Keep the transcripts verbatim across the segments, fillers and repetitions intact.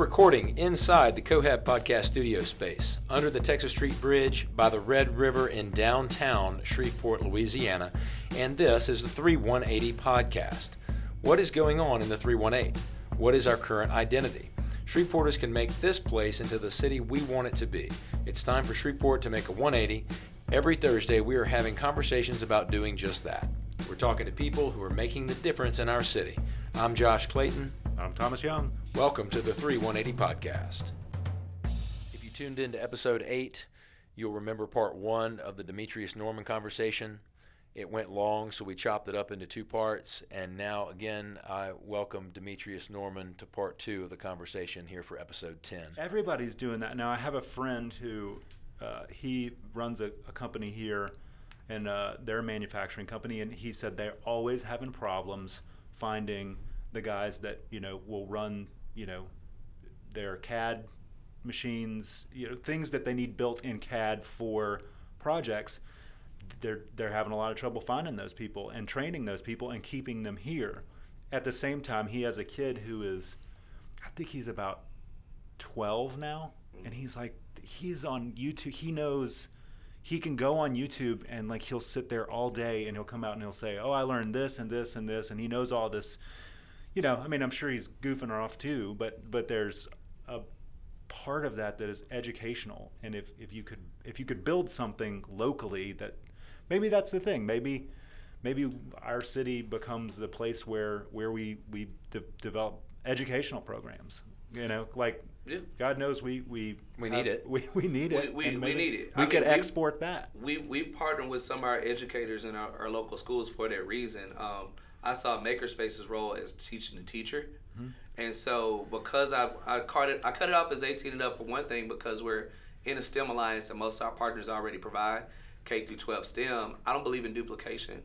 recording inside the Cohab podcast studio space under the Texas Street Bridge by the Red River in downtown Shreveport, Louisiana, and this is the thirty-one eighty podcast. What is going on in the three one eight? What is our current identity? Shreveporters can make this place into the city we want it to be. It's time for Shreveport to make a one eighty. Every Thursday, we are having conversations about doing just that. We're talking to people who are making the difference in our city. I'm Josh Clayton. I'm Thomas Young. Welcome to the thirty-one eighty Podcast. If you tuned into episode eight, you'll remember part one of the Demetrius Norman conversation. It went long, so we chopped it up into two parts. And now, again, I welcome Demetrius Norman to part two of the conversation here for episode ten. Everybody's doing that. Now, I have a friend who, uh, he runs a, a company here, and uh, they're a manufacturing company, and he said they're always having problems finding the guys that, you know, will run, you know, their C A D machines, you know, things that they need built in C A D for projects. They're they're having a lot of trouble finding those people and training those people and keeping them here. At the same time, he has a kid who is, I think he's about twelve now, and he's like, he's on YouTube. He knows he can go on YouTube and like he'll sit there all day and he'll come out and he'll say, oh, I learned this and this and this, and he knows all this. You know, I mean, I'm sure he's goofing her off too, but but there's a part of that that is educational, and if if you could if you could build something locally that. Maybe that's the thing. Maybe maybe our city becomes the place where, where we, we de- develop educational programs. You know, like, yeah. God knows we... We, we have, need it. We, we need it. We, we, we need it. We I could mean, export we, that. We we partnered with some of our educators in our, our local schools for that reason. Um, I saw Makerspace's role as teaching the teacher. Mm-hmm. And so because I I cut it, I cut it off as eighteen and up for one thing, because we're in a STEM alliance and most of our partners already provide K through twelve STEM. I don't believe in duplication.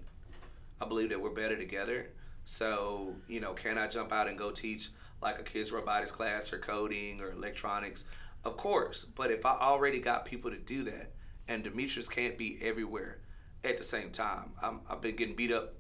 I believe that we're better together. So, you know, can I jump out and go teach like a kid's robotics class or coding or electronics? Of course. But if I already got people to do that, and Demetrius can't be everywhere at the same time. I'm, I've been getting beat up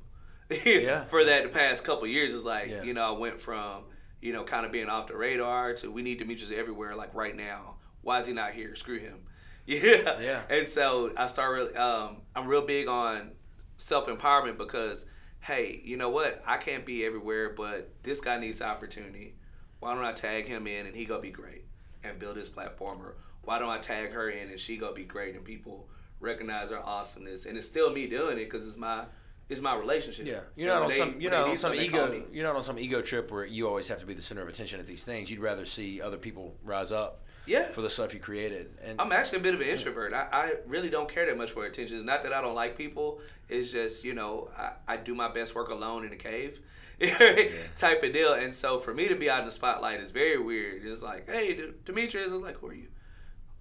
yeah. for that the past couple of years. It's like, yeah. you know, I went from, you know, kind of being off the radar to we need Demetrius everywhere, like right now. Why is he not here? Screw him. Yeah. yeah, and so I start really, um, I'm real big on self-empowerment because, hey, you know what? I can't be everywhere, but this guy needs opportunity. Why don't I tag him in and he go be great and build his platform? Or why don't I tag her in and she go be great and people recognize her awesomeness? And it's still me doing it because it's my it's my relationship. Yeah, you're not on some, you're not on some ego, you're not on some ego trip where you always have to be the center of attention at these things. You'd rather see other people rise up. Yeah, for the stuff you created. And I'm actually a bit of an introvert. I, I really don't care that much for attention. It's not that I don't like people. It's just, you know, I, I do my best work alone in a cave yeah. type of deal. And so for me to be out in the spotlight is very weird. It's like, hey, Demetrius. I was like, who are you?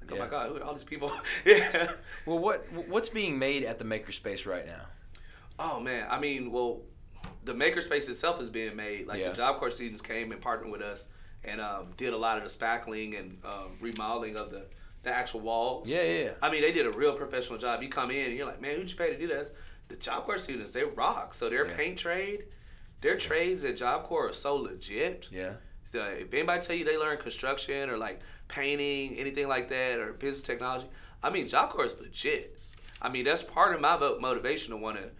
Like, yeah. Oh, my God, who are all these people? yeah. Well, what what's being made at the Makerspace right now? Oh, man. I mean, well, the Makerspace itself is being made. Like yeah. the Job Corps students came and partnered with us. And um, did a lot of the spackling and um, remodeling of the, the actual walls. Yeah, yeah. I mean, they did a real professional job. You come in and you're like, man, who'd you pay to do that? The Job Corps students, they rock. So their yeah. paint trade, their yeah. trades at Job Corps are so legit. Yeah. So if anybody tell you they learn construction or like painting, anything like that, or business technology, I mean, Job Corps is legit. I mean, that's part of my motivation to want to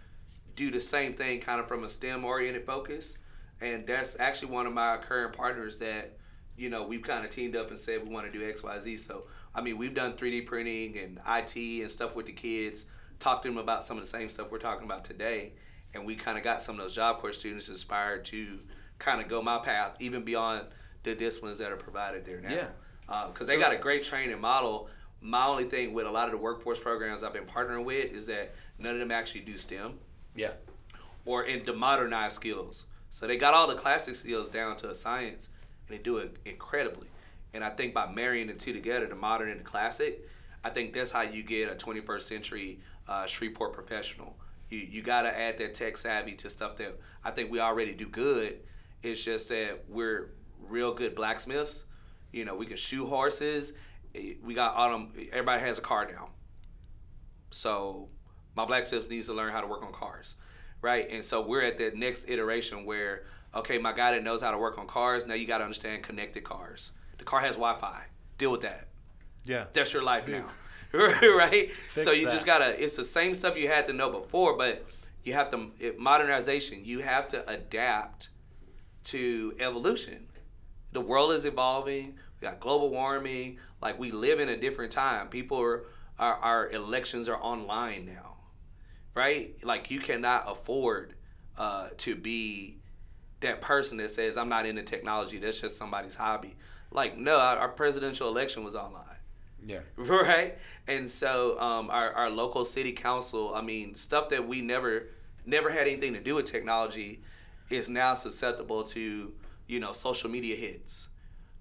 do the same thing kind of from a STEM-oriented focus. And that's actually one of my current partners that, you know, we've kind of teamed up and said we want to do X, Y, Z. So, I mean, we've done three D printing and I T and stuff with the kids, talked to them about some of the same stuff we're talking about today. And we kind of got some of those Job Corps students inspired to kind of go my path, even beyond the disciplines that are provided there now. Yeah. Because um, they so, got a great training model. My only thing with a lot of the workforce programs I've been partnering with is that none of them actually do STEM. Yeah. Or in the modernized skills. So they got all the classic skills down to a science, and they do it incredibly. And I think by marrying the two together, the modern and the classic, I think that's how you get a twenty-first century uh, Shreveport professional. You you got to add that tech savvy to stuff that I think we already do good. It's just that we're real good blacksmiths. You know, we can shoe horses. We got autumn. Everybody has a car now. So my blacksmith needs to learn how to work on cars. Right, and so we're at that next iteration where, okay, my guy that knows how to work on cars, now you got to understand connected cars. The car has Wi-Fi. Deal with that. Yeah. That's your life now. Right? Fix so you that. Just got to, it's the same stuff you had to know before, but you have to, it, modernization, you have to adapt to evolution. The world is evolving. We got global warming. Like, we live in a different time. People are, our, our elections are online now, right? Like, you cannot afford uh, to be that person that says, I'm not into technology. That's just somebody's hobby. Like, no, our presidential election was online. Yeah. Right? And so um, our, our local city council, I mean, stuff that we never never had anything to do with technology is now susceptible to, you know, social media hits.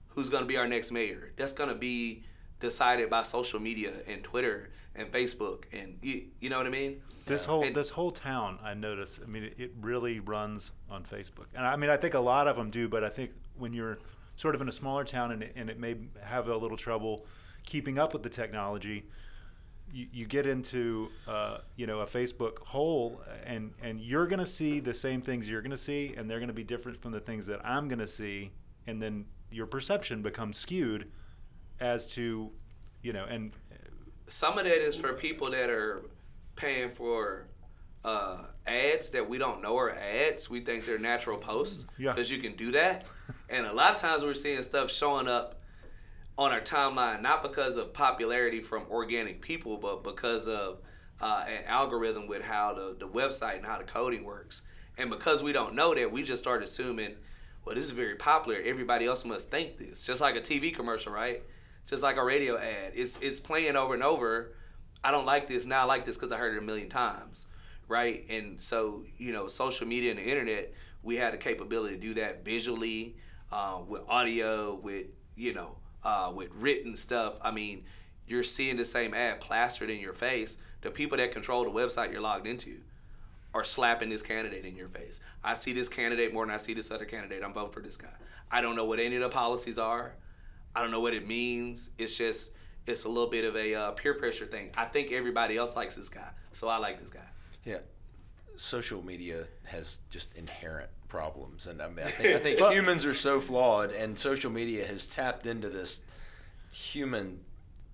Who's going to be our next mayor? That's going to be decided by social media and Twitter and Facebook. And you, you know what I mean? This whole and, this whole town, I notice, I mean, it, it really runs on Facebook. And I mean, I think a lot of them do, but I think when you're sort of in a smaller town and it, and it may have a little trouble keeping up with the technology, you, you get into uh, you know, a Facebook hole, and, and you're going to see the same things you're going to see, and they're going to be different from the things that I'm going to see, and then your perception becomes skewed as to, you know, and some of that is for people that are paying for uh, ads that we don't know are ads. We think they're natural posts because yeah. you can do that. And a lot of times we're seeing stuff showing up on our timeline, not because of popularity from organic people, but because of uh, an algorithm with how the, the website and how the coding works. And because we don't know that, we just start assuming, well, this is very popular. Everybody else must think this. Just like a T V commercial, right? Just like a radio ad. It's it's playing over and over. I don't like this. Now I like this because I heard it a million times, right? And so, you know, social media and the internet, we had the capability to do that visually, uh, with audio, with, you know, Uh, with written stuff. I mean, you're seeing the same ad plastered in your face. The people that control the website you're logged into are slapping this candidate in your face. I see this candidate more than I see this other candidate. I'm voting for this guy. I don't know what any of the policies are. I don't know what it means. It's just, it's a little bit of a uh, peer pressure thing. I think everybody else likes this guy, so I like this guy. Yeah. Social media has just inherent problems, and I, mean, I think, I think but, humans are so flawed, and social media has tapped into this human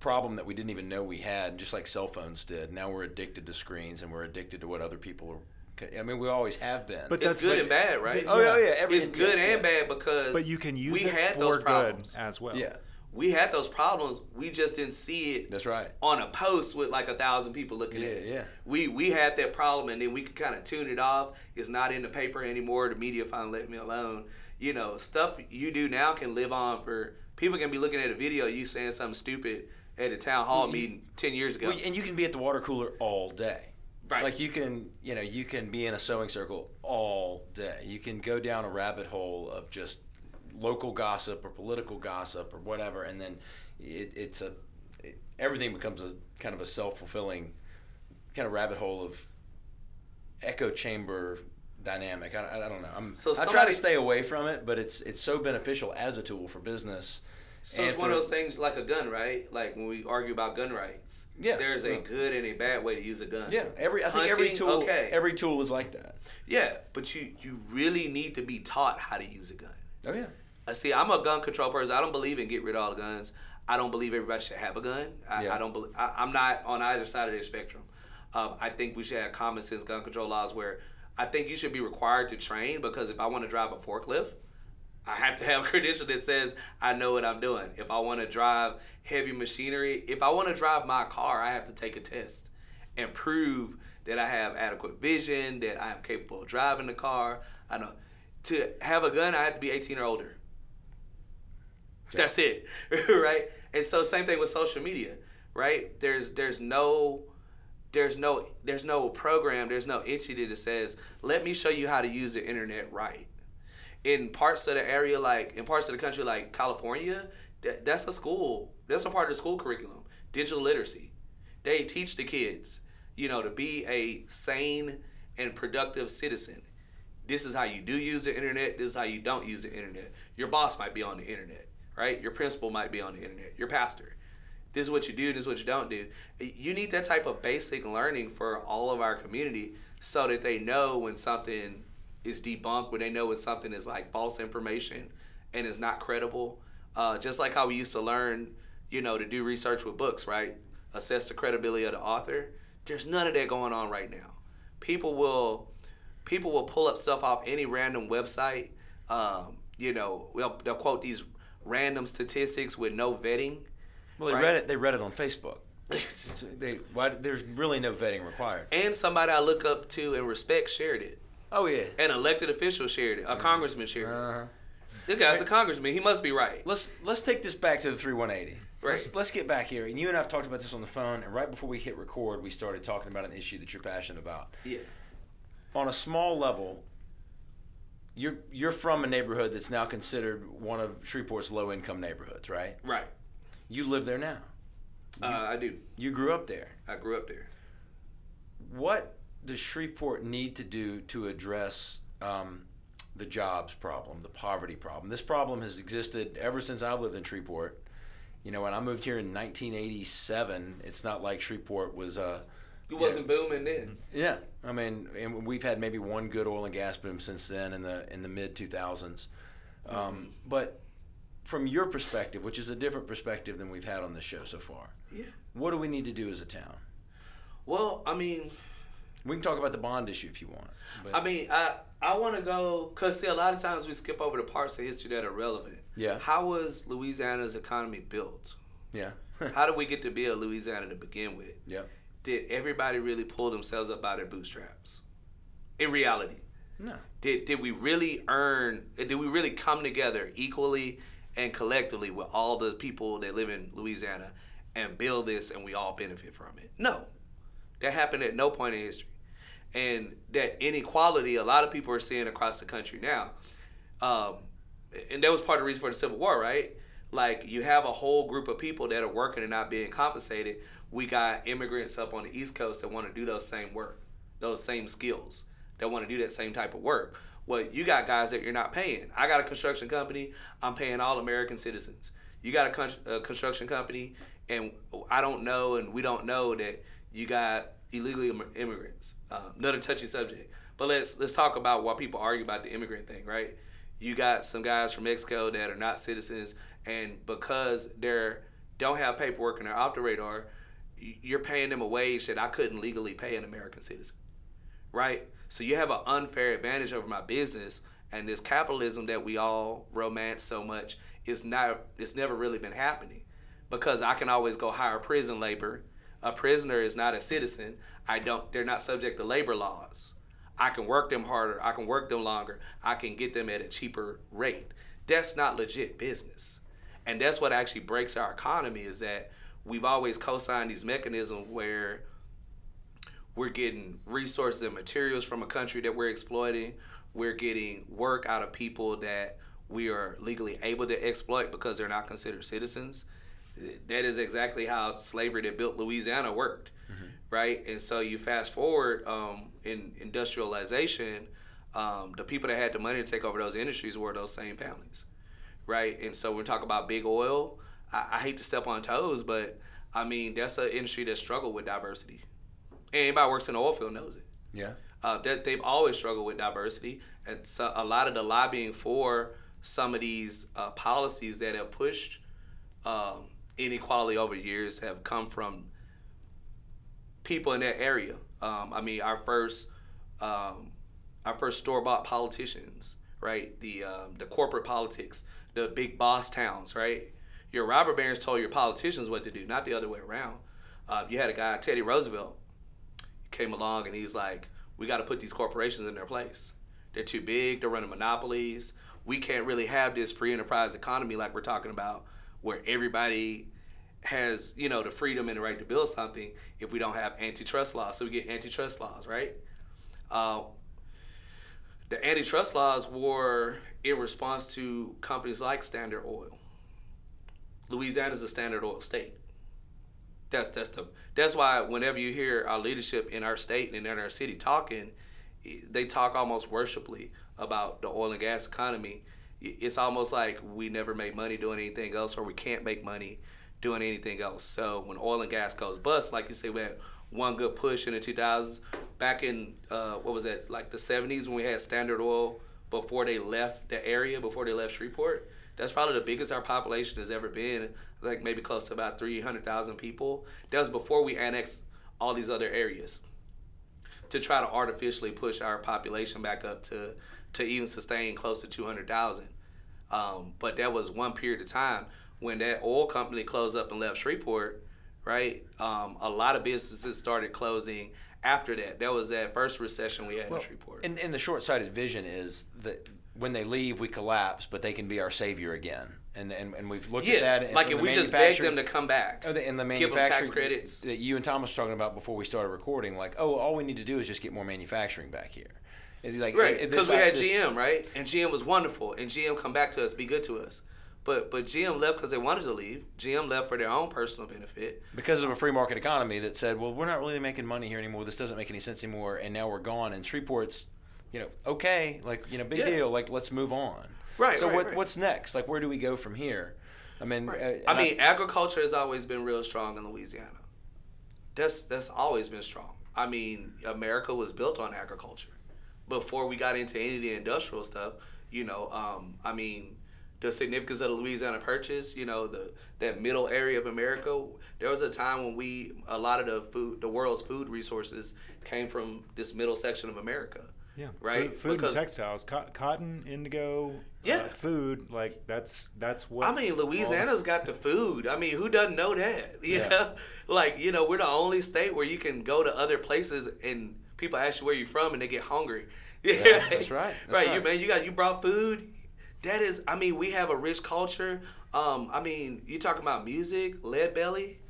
problem that we didn't even know we had, just like cell phones did. Now we're addicted to screens, and we're addicted to what other people are. I mean, we always have been. But that's it's good like, and bad, right? Oh yeah, yeah. yeah it's good and bad, because but you can use we it had for those problems good as well. Yeah, we had those problems. We just didn't see it. That's right. On a post with like a thousand people looking yeah, at it. Yeah, yeah. We we had that problem, and then we could kind of tune it off. It's not in the paper anymore. The media finally let me alone. You know, stuff you do now can live on for people. Can be looking at a video of you saying something stupid at a town hall mm-hmm. meeting ten years ago. Well, and you can be at the water cooler all day. Right. Like, you can, you know, you can be in a sewing circle all day. You can go down a rabbit hole of just local gossip or political gossip or whatever, and then it, it's a it, everything becomes a kind of a self-fulfilling kind of rabbit hole of echo chamber dynamic. I, I don't know. I'm so somebody, I try to stay away from it, but it's it's so beneficial as a tool for business. So it's one of those things like a gun, right? Like when we argue about gun rights, yeah, there's a good and a bad way to use a gun. Yeah, every I think Hunting, every tool okay. every tool is like that. Yeah, but you you really need to be taught how to use a gun. Oh yeah. See, I'm a gun control person. I don't believe in get rid of all the guns. I don't believe everybody should have a gun. I, yeah. I don't. Believe, I, I'm not on either side of the spectrum. Um, I think we should have common sense gun control laws where I think you should be required to train, because if I want to drive a forklift, I have to have a credential that says I know what I'm doing. If I want to drive heavy machinery, if I want to drive my car, I have to take a test and prove that I have adequate vision, that I am capable of driving the car. I know to have a gun, I have to be eighteen or older. That's it, right? And so same thing with social media, right? There's there's no there's no there's no program, there's no entity that says, let me show you how to use the internet right. In parts of the area, like in parts of the country, like California, that, that's a school. That's a part of the school curriculum. Digital literacy. They teach the kids, you know, to be a sane and productive citizen. This is how you do use the internet. This is how you don't use the internet. Your boss might be on the internet. Right? Your principal might be on the internet. Your pastor. This is what you do. This is what you don't do. You need that type of basic learning for all of our community, so that they know when something is debunked, when they know when something is like false information and is not credible. Uh, just like how we used to learn, you know, to do research with books, right? Assess the credibility of the author. There's none of that going on right now. People will, people will pull up stuff off any random website. Um, you know, they'll, they'll quote these random statistics with no vetting. Well, they right? read it. They read it on Facebook. they, why, there's really no vetting required. And somebody I look up to and respect shared it. Oh yeah. An elected official shared it. A mm-hmm. congressman shared uh-huh. it. This guy's right. a congressman. He must be right. Let's let's take this back to the thirty-one eighty. Right. Let's, let's get back here. And you and I have talked about this on the phone. And right before we hit record, we started talking about an issue that you're passionate about. Yeah. On a small level, you're you're from a neighborhood that's now considered one of Shreveport's low-income neighborhoods, right? Right. You live there now. You, uh, I do. You grew up there. I grew up there. What does Shreveport need to do to address um, the jobs problem, the poverty problem? This problem has existed ever since I've lived in Treeport. You know, when I moved here in nineteen eighty-seven, it's not like Shreveport was... Uh, it wasn't know, booming then. Yeah. I mean, and we've had maybe one good oil and gas boom since then in the in the mid two thousands. Um, mm-hmm. But... From your perspective, which is a different perspective than we've had on this show so far, yeah. What do we need to do as a town? Well, I mean... We can talk about the bond issue if you want. But. I mean, I I want to go... Because, see, a lot of times we skip over the parts of history that are relevant. Yeah. How was Louisiana's economy built? Yeah. How did we get to be a Louisiana to begin with? Yeah. Did everybody really pull themselves up by their bootstraps? In reality. No. Did, did we really earn... Did we really come together equally... and collectively with all the people that live in Louisiana and build this and we all benefit from it? No. That happened at no point in history. And that inequality a lot of people are seeing across the country now. Um, and that was part of the reason for the Civil War, right? Like, you have a whole group of people that are working and not being compensated. We got immigrants up on the East Coast that want to do those same work, those same skills, that want to do that same type of work. Well, you got guys that you're not paying. I got a construction company. I'm paying all American citizens. You got a, con- a construction company, and I don't know, and we don't know that you got illegally Im- immigrants. Um, another touchy subject. But let's let's talk about why people argue about the immigrant thing, right? You got some guys from Mexico that are not citizens, and because they don't have paperwork and they're off the radar, you're paying them a wage that I couldn't legally pay an American citizen, right? So you have an unfair advantage over my business, and this capitalism that we all romance so much is not, it's never really been happening because I can always go hire prison labor. A prisoner is not a citizen. I don't, they're not subject to labor laws. I can work them harder. I can work them longer. I can get them at a cheaper rate. That's not legit business. And that's what actually breaks our economy, is that we've always co-signed these mechanisms where we're getting resources and materials from a country that we're exploiting. We're getting work out of people that we are legally able to exploit because they're not considered citizens. That is exactly how slavery that built Louisiana worked, mm-hmm. right? And so you fast forward um, in industrialization, um, the people that had the money to take over those industries were those same families, right? And so when we talk about big oil, I, I hate to step on toes, but I mean, that's an industry that struggled with diversity. Anybody who works in the oil field knows it. Yeah. Uh, that they've always struggled with diversity. And so a lot of the lobbying for some of these uh, policies that have pushed um, inequality over years have come from people in that area. Um, I mean, our first um, our first store-bought politicians, right? The um, the corporate politics, the big boss towns, right? Your robber barons told your politicians what to do, not the other way around. Uh, you had a guy, Teddy Roosevelt, came along and he's like, we got to put these corporations in their place. They're too big. They're running monopolies. We can't really have this free enterprise economy like we're talking about, where everybody has, you know, the freedom and the right to build something if we don't have antitrust laws. So we get antitrust laws, right? Uh, the antitrust laws were in response to companies like Standard Oil. Louisiana's a Standard Oil state. That's that's the that's why whenever you hear our leadership in our state and in our city talking, they talk almost worshipfully about the oil and gas economy. It's almost like we never make money doing anything else, or we can't make money doing anything else. So when oil and gas goes bust, like you say, we had one good push in the two thousands. Back in uh, what was that, like the seventies, when we had Standard Oil before they left the area, before they left Shreveport, That's probably the biggest our population has ever been, like maybe close to about three hundred thousand people. That was before we annexed all these other areas to try to artificially push our population back up to, to even sustain close to two hundred thousand. Um, but that was one period of time when that oil company closed up and left Shreveport, right? Um, a lot of businesses started closing after that. That was that first recession we had well, in Shreveport. And, and the short-sighted vision is that when they leave, we collapse, but they can be our savior again. And and, and we've looked yeah, at that. And like if we just beg them to come back, oh, the, and the manufacturing, give them tax credits. That you and Thomas were talking about before we started recording, like, oh, all we need to do is just get more manufacturing back here. Like, right, because we had this, G M, right? And G M was wonderful. And G M come back to us, be good to us. But but G M left because they wanted to leave. G M left for their own personal benefit. Because of a free market economy that said, well, we're not really making money here anymore. This doesn't make any sense anymore. And now we're gone. And Shreveport's, you know, okay, like, you know, big yeah. deal. Like, let's move on. Right. So right, what right. what's next? Like, where do we go from here? I mean, right. I mean, I, agriculture has always been real strong in Louisiana. That's that's always been strong. I mean, America was built on agriculture. Before we got into any of the industrial stuff, you know, um, I mean, the significance of the Louisiana Purchase, you know, the that middle area of America. There was a time when we, a lot of the food, the world's food resources came from this middle section of America. Yeah, right. Food, food because, and textiles, co- cotton, indigo. Yeah, uh, food like that's that's what. I mean, Louisiana's got the food. I mean, who doesn't know that? You yeah, know? Like you know, we're the only state where you can go to other places and people ask you where you're from and they get hungry. Yeah, yeah that's right. That's right, right. You man, you got you brought food. That is, I mean, we have a rich culture. Um, I mean, you talking about music, Lead Belly.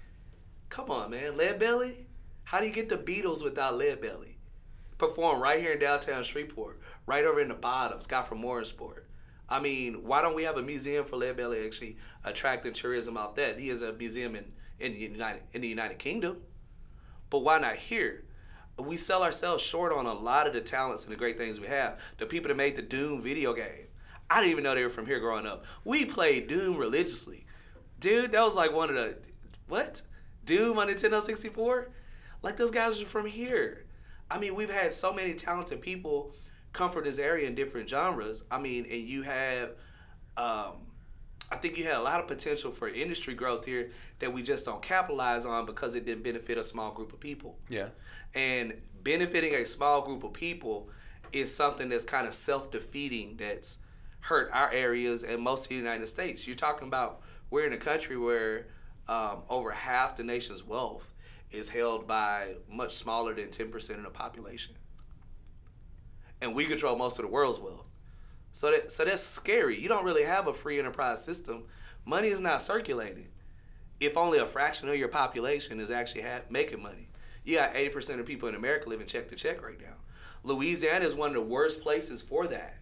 Come on, man, Lead Belly. How do you get the Beatles without Lead Belly? Perform right here in downtown Shreveport, right over in the Bottoms, got from Morrisport. I mean, why don't we have a museum for Lead Belly actually attracting tourism out that? He is a museum in in the United in the United Kingdom, but why not here? We sell ourselves short on a lot of the talents and the great things we have. The people that made the Doom video game, I didn't even know they were from here growing up. We played Doom religiously. Dude, that was like one of the, what? Doom on Nintendo sixty-four? Like those guys are from here. I mean, we've had so many talented people come from this area in different genres. I mean, and you have, um, I think you had a lot of potential for industry growth here that we just don't capitalize on because it didn't benefit a small group of people. Yeah. And benefiting a small group of people is something that's kind of self-defeating that's hurt our areas and most of the United States. You're talking about we're in a country where um, over half the nation's wealth is held by much smaller than ten percent of the population. And we control most of the world's wealth. So that so that's scary. You don't really have a free enterprise system. Money is not circulating. If only a fraction of your population is actually ha- making money. You got eighty percent of people in America living check to check right now. Louisiana is one of the worst places for that.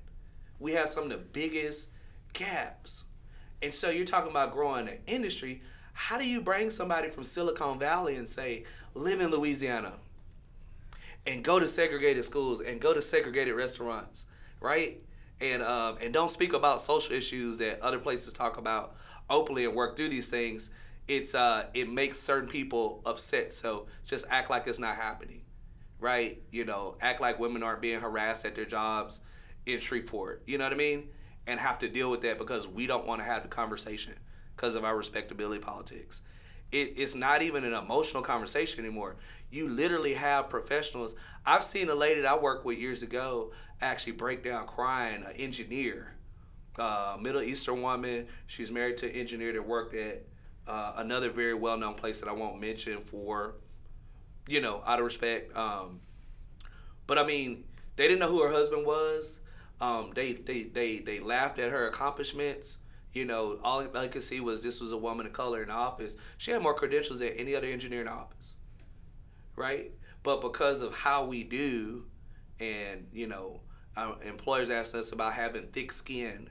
We have some of the biggest gaps. And so you're talking about growing an industry. How do you bring somebody from Silicon Valley and say, live in Louisiana and go to segregated schools and go to segregated restaurants, right? And um, and don't speak about social issues that other places talk about openly and work through these things. It's uh, it makes certain people upset. So just act like it's not happening, right? You know, act like women aren't being harassed at their jobs in Shreveport, you know what I mean? And have to deal with that because we don't want to have the conversation because of our respectability politics. It, it's not even an emotional conversation anymore. You literally have professionals. I've seen a lady that I worked with years ago actually break down crying, an engineer, uh, Middle Eastern woman. She's married to an engineer that worked at uh, another very well-known place that I won't mention for, you know, out of respect. Um, but I mean, they didn't know who her husband was. Um, they, they, they, they laughed at her accomplishments. You know, all I could see was this was a woman of color in the office. She had more credentials than any other engineer in the office, right? But because of how we do, and, you know, our employers ask us about having thick skin,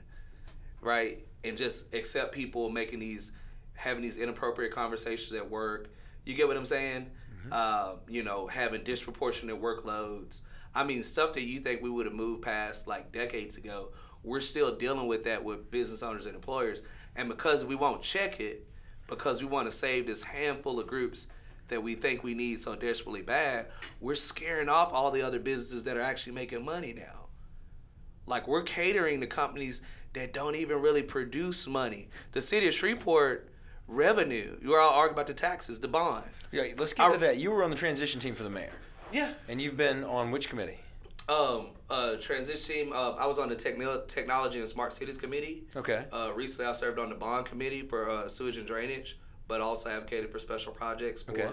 right? And just accept people making these, having these inappropriate conversations at work. You get what I'm saying? Mm-hmm. Uh, you know, having disproportionate workloads. I mean, stuff that you think we would have moved past like decades ago. We're still dealing with that with business owners and employers. And because we won't check it, because we want to save this handful of groups that we think we need so desperately bad, we're scaring off all the other businesses that are actually making money now. Like, we're catering to companies that don't even really produce money. The city of Shreveport revenue. You were all arguing about the taxes, the bond. Yeah, let's get I, to that. You were on the transition team for the mayor. Yeah. And you've been on which committee? Um, uh, transition team. Uh, I was on the techni- technology and smart cities committee. Okay. Uh, recently, I served on the bond committee for uh, sewage and drainage, but also advocated for special projects for okay.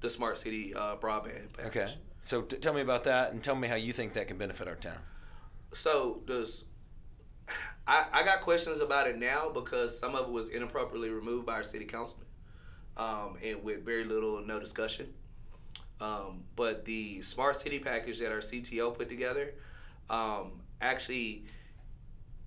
the smart city uh, broadband package. Okay. So t- tell me about that, and tell me how you think that can benefit our town. So does. I, I got questions about it now because some of it was inappropriately removed by our city councilman, um, and with very little or no discussion. Um, but the smart city package that our C T O put together um, actually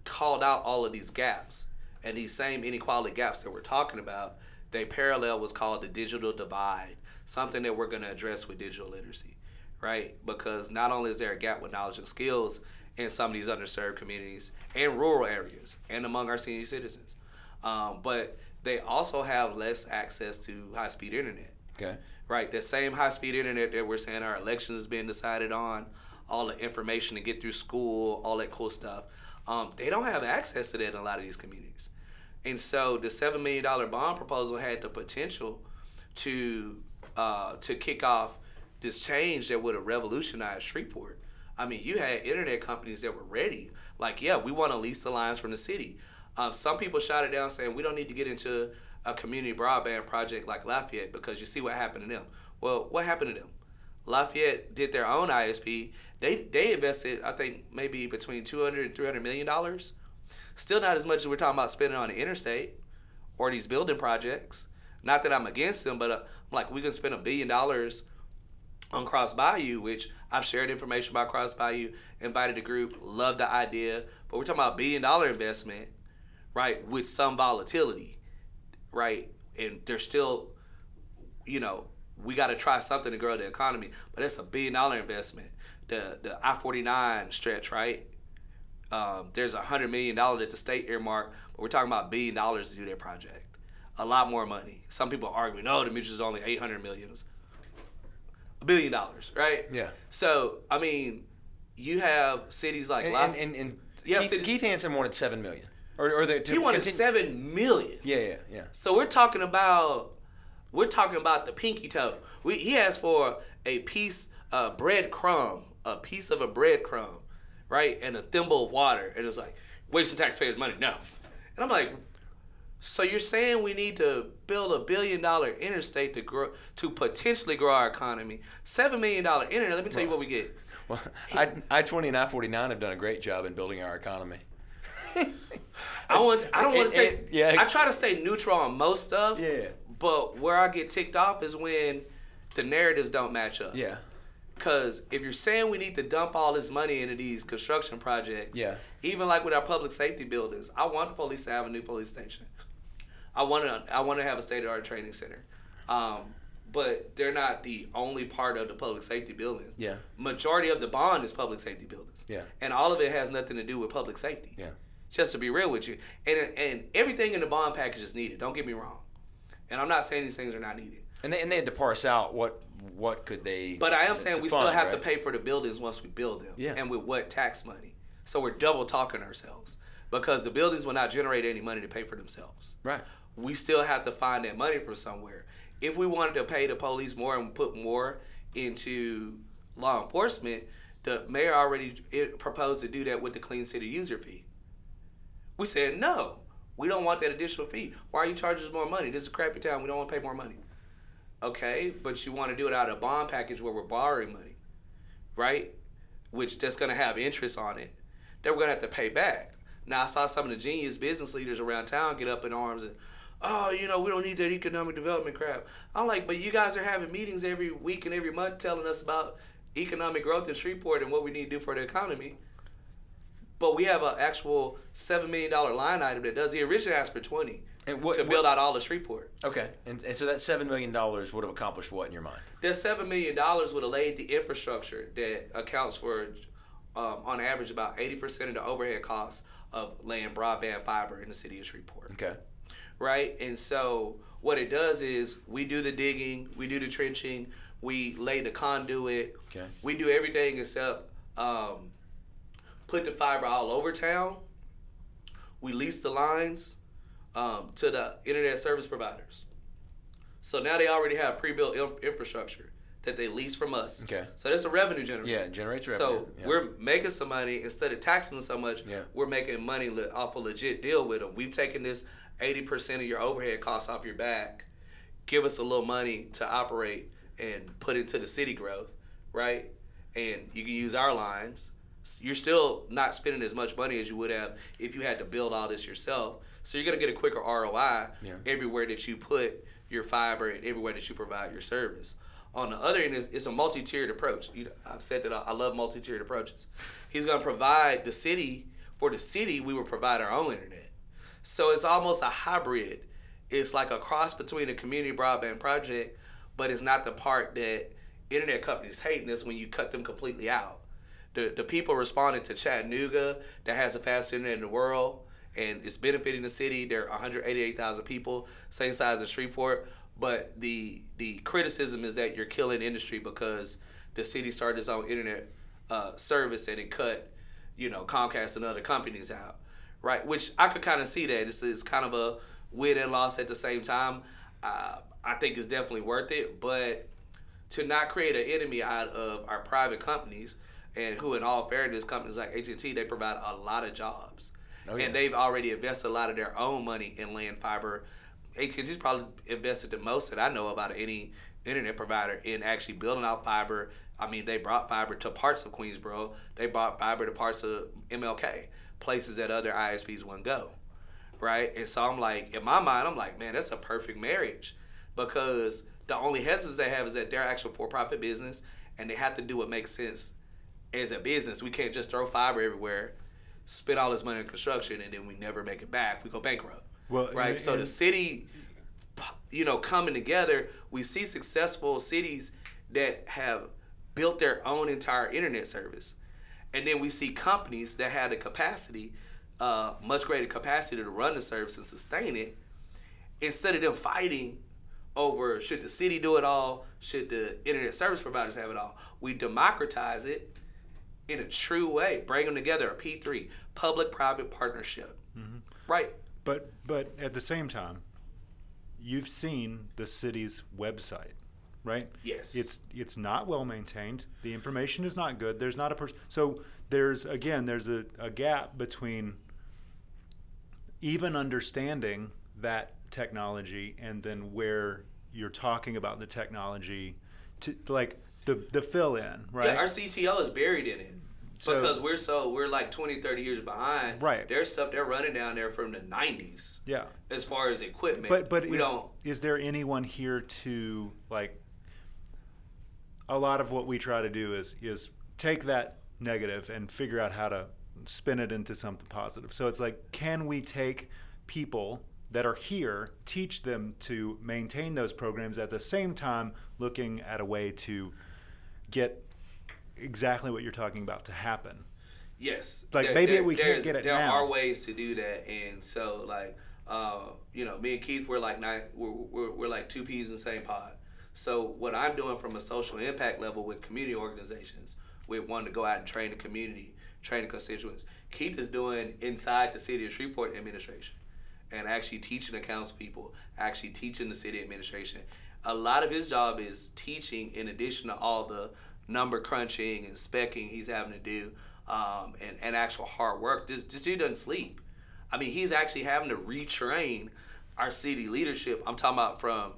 called out all of these gaps, and these same inequality gaps that we're talking about, they parallel what's called the digital divide, something that we're going to address with digital literacy, right? Because not only is there a gap with knowledge and skills in some of these underserved communities and rural areas and among our senior citizens. Um, but they also have less access to high-speed internet. Okay. Right, that same high-speed internet that we're saying our elections is being decided on, all the information to get through school, all that cool stuff, um, they don't have access to that in a lot of these communities. And so the seven million dollars bond proposal had the potential to uh, to kick off this change that would have revolutionized Shreveport. I mean, you had internet companies that were ready. Like, yeah, we want to lease the lines from the city. Um, some people shot it down saying we don't need to get into a community broadband project like Lafayette because you see what happened to them. Well, what happened to them? Lafayette did their own I S P. They they invested, I think, maybe between two hundred and three hundred million dollars. Still not as much as we're talking about spending on the interstate or these building projects. Not that I'm against them, but uh, I'm like, we can spend a billion dollars on Cross Bayou, which I've shared information about Cross Bayou, invited the group, loved the idea, but we're talking about a billion dollar investment, right, with some volatility, right? And there's still, you know, we got to try something to grow the economy, but that's a billion dollar investment. The the I forty-nine stretch, right? Um, there's a hundred million dollars at the state earmark, but we're talking about a billion dollars to do that project. A lot more money. Some people are arguing, oh, the mutual's only eight hundred million. Billion dollars, right? Yeah. So, I mean, you have cities like and, Lafayette. And, and, and yeah, Keith, Keith Hansen wanted seven million, or or the, to he wanted continue. seven million. Yeah, yeah, yeah. So we're talking about we're talking about the pinky toe. We he asked for a piece, a bread crumb, a piece of a bread crumb, right, and a thimble of water, and it's like wasting taxpayers' money. No, and I'm like, so you're saying we need to build a billion-dollar interstate to grow, to potentially grow our economy? seven million dollars internet, let me tell well, you what we get. Well, I twenty and I forty-nine have done a great job in building our economy. I want. I don't want to take... Yeah. I try to stay neutral on most stuff, yeah. But where I get ticked off is when the narratives don't match up. Yeah. Because if you're saying we need to dump all this money into these construction projects, yeah. Even like with our public safety buildings, I want the police to have a new police station. I want to I want to have a state-of-the-art training center. Um, but they're not the only part of the public safety buildings. Yeah. Majority of the bond is public safety buildings. Yeah. And all of it has nothing to do with public safety. Yeah. Just to be real with you. And, and everything in the bond package is needed. Don't get me wrong. And I'm not saying these things are not needed. And they, and they had to parse out what what could they... But I am uh, saying we fund, still have right? to pay for the buildings once we build them. Yeah. And with what tax money. So we're double talking ourselves. Because the buildings will not generate any money to pay for themselves. Right. We still have to find that money from somewhere. If we wanted to pay the police more and put more into law enforcement, the mayor already proposed to do that with the Clean City user fee. We said, no, we don't want that additional fee. Why are you charging us more money? This is a crappy town. We don't want to pay more money. Okay, but you want to do it out of a bond package where we're borrowing money, right? Which that's going to have interest on it that we're going to have to pay back. Now, I saw some of the genius business leaders around town get up in arms and, oh, you know, we don't need that economic development crap. I'm like, but you guys are having meetings every week and every month telling us about economic growth in Shreveport and what we need to do for the economy. But we have an actual seven million dollars line item that does. He originally asked for twenty and what, to build what, out all of Shreveport. Okay. And, and so that seven million dollars would have accomplished what in your mind? That seven million dollars would have laid the infrastructure that accounts for, um, on average, about eighty percent of the overhead costs of laying broadband fiber in the city of Shreveport. Okay. Right? And so what it does is we do the digging, we do the trenching, we lay the conduit. Okay. We do everything except um, put the fiber all over town, we lease the lines um, to the internet service providers. So now they already have pre-built inf- infrastructure that they lease from us. Okay. So that's a revenue generator. Yeah, it generates revenue. So yeah. we're making some money. Instead of taxing them so much, yeah. we're making money le- off a legit deal with them. We've taken this eighty percent of your overhead costs off your back. Give us a little money to operate and put into the city growth, right? And you can use our lines. You're still not spending as much money as you would have if you had to build all this yourself. So you're going to get a quicker R O I yeah. everywhere that you put your fiber and everywhere that you provide your service. On the other end, it's a multi-tiered approach. You know, I've said that I love multi-tiered approaches. He's going to provide the city. For the city, we will provide our own internet. So it's almost a hybrid. It's like a cross between a community broadband project, but it's not the part that internet companies hate. This when you cut them completely out. The the people responding to Chattanooga that has the fastest internet in the world and it's benefiting the city. There are one hundred eighty-eight thousand people, same size as Shreveport. But the the criticism is that you're killing industry because the city started its own internet uh, service and it cut, you know, Comcast and other companies out, right? Which I could kind of see that. It's, it's kind of a win and loss at the same time. Uh, I think it's definitely worth it. But to not create an enemy out of our private companies and who, in all fairness, companies like A T and T, they provide a lot of jobs. Oh, yeah. And they've already invested a lot of their own money in land fiber. A T and T's probably invested the most that I know about any internet provider in actually building out fiber. I mean, they brought fiber to parts of Queensborough. They brought fiber to parts of M L K, places that other I S Ps wouldn't go, right? And so I'm like, in my mind, I'm like, man, that's a perfect marriage because the only hesitance they have is that they're actual for-profit business and they have to do what makes sense as a business. We can't just throw fiber everywhere, spend all this money on construction, and then we never make it back. We go bankrupt. Well, right, and, so and, the city, you know, coming together, we see successful cities that have built their own entire internet service, and then we see companies that had the capacity, uh, much greater capacity to run the service and sustain it, instead of them fighting over should the city do it all, should the internet service providers have it all. We democratize it in a true way, bring them together, a P three, public-private partnership, mm-hmm. right? But but at the same time, you've seen the city's website, right? Yes. It's it's not well maintained. The information is not good. There's not a person. So there's again there's a, a gap between even understanding that technology and then where you're talking about the technology to like the the fill in, right? Yeah, our C T O is buried in it. So, because we're so we're like twenty, thirty years behind. Right. Their stuff they're running down there from the nineties. Yeah. As far as equipment, but but we is, don't. Is there anyone here to like? A lot of what we try to do is is take that negative and figure out how to spin it into something positive. So it's like, can we take people that are here, teach them to maintain those programs at the same time, looking at a way to get. Exactly what you're talking about to happen. Yes. Like there, maybe there, we can't get it there now. There are ways to do that, and so like uh, you know, me and Keith, we're like nine, we're, we're we're like two peas in the same pod. So what I'm doing from a social impact level with community organizations, we want to go out and train the community, train the constituents. Keith is doing inside the city of Shreveport administration, and actually teaching the council people, actually teaching the city administration. A lot of his job is teaching, in addition to all the number crunching and specking he's having to do, um, and, and actual hard work. This, this dude doesn't sleep. I mean, he's actually having to retrain our city leadership. I'm talking about from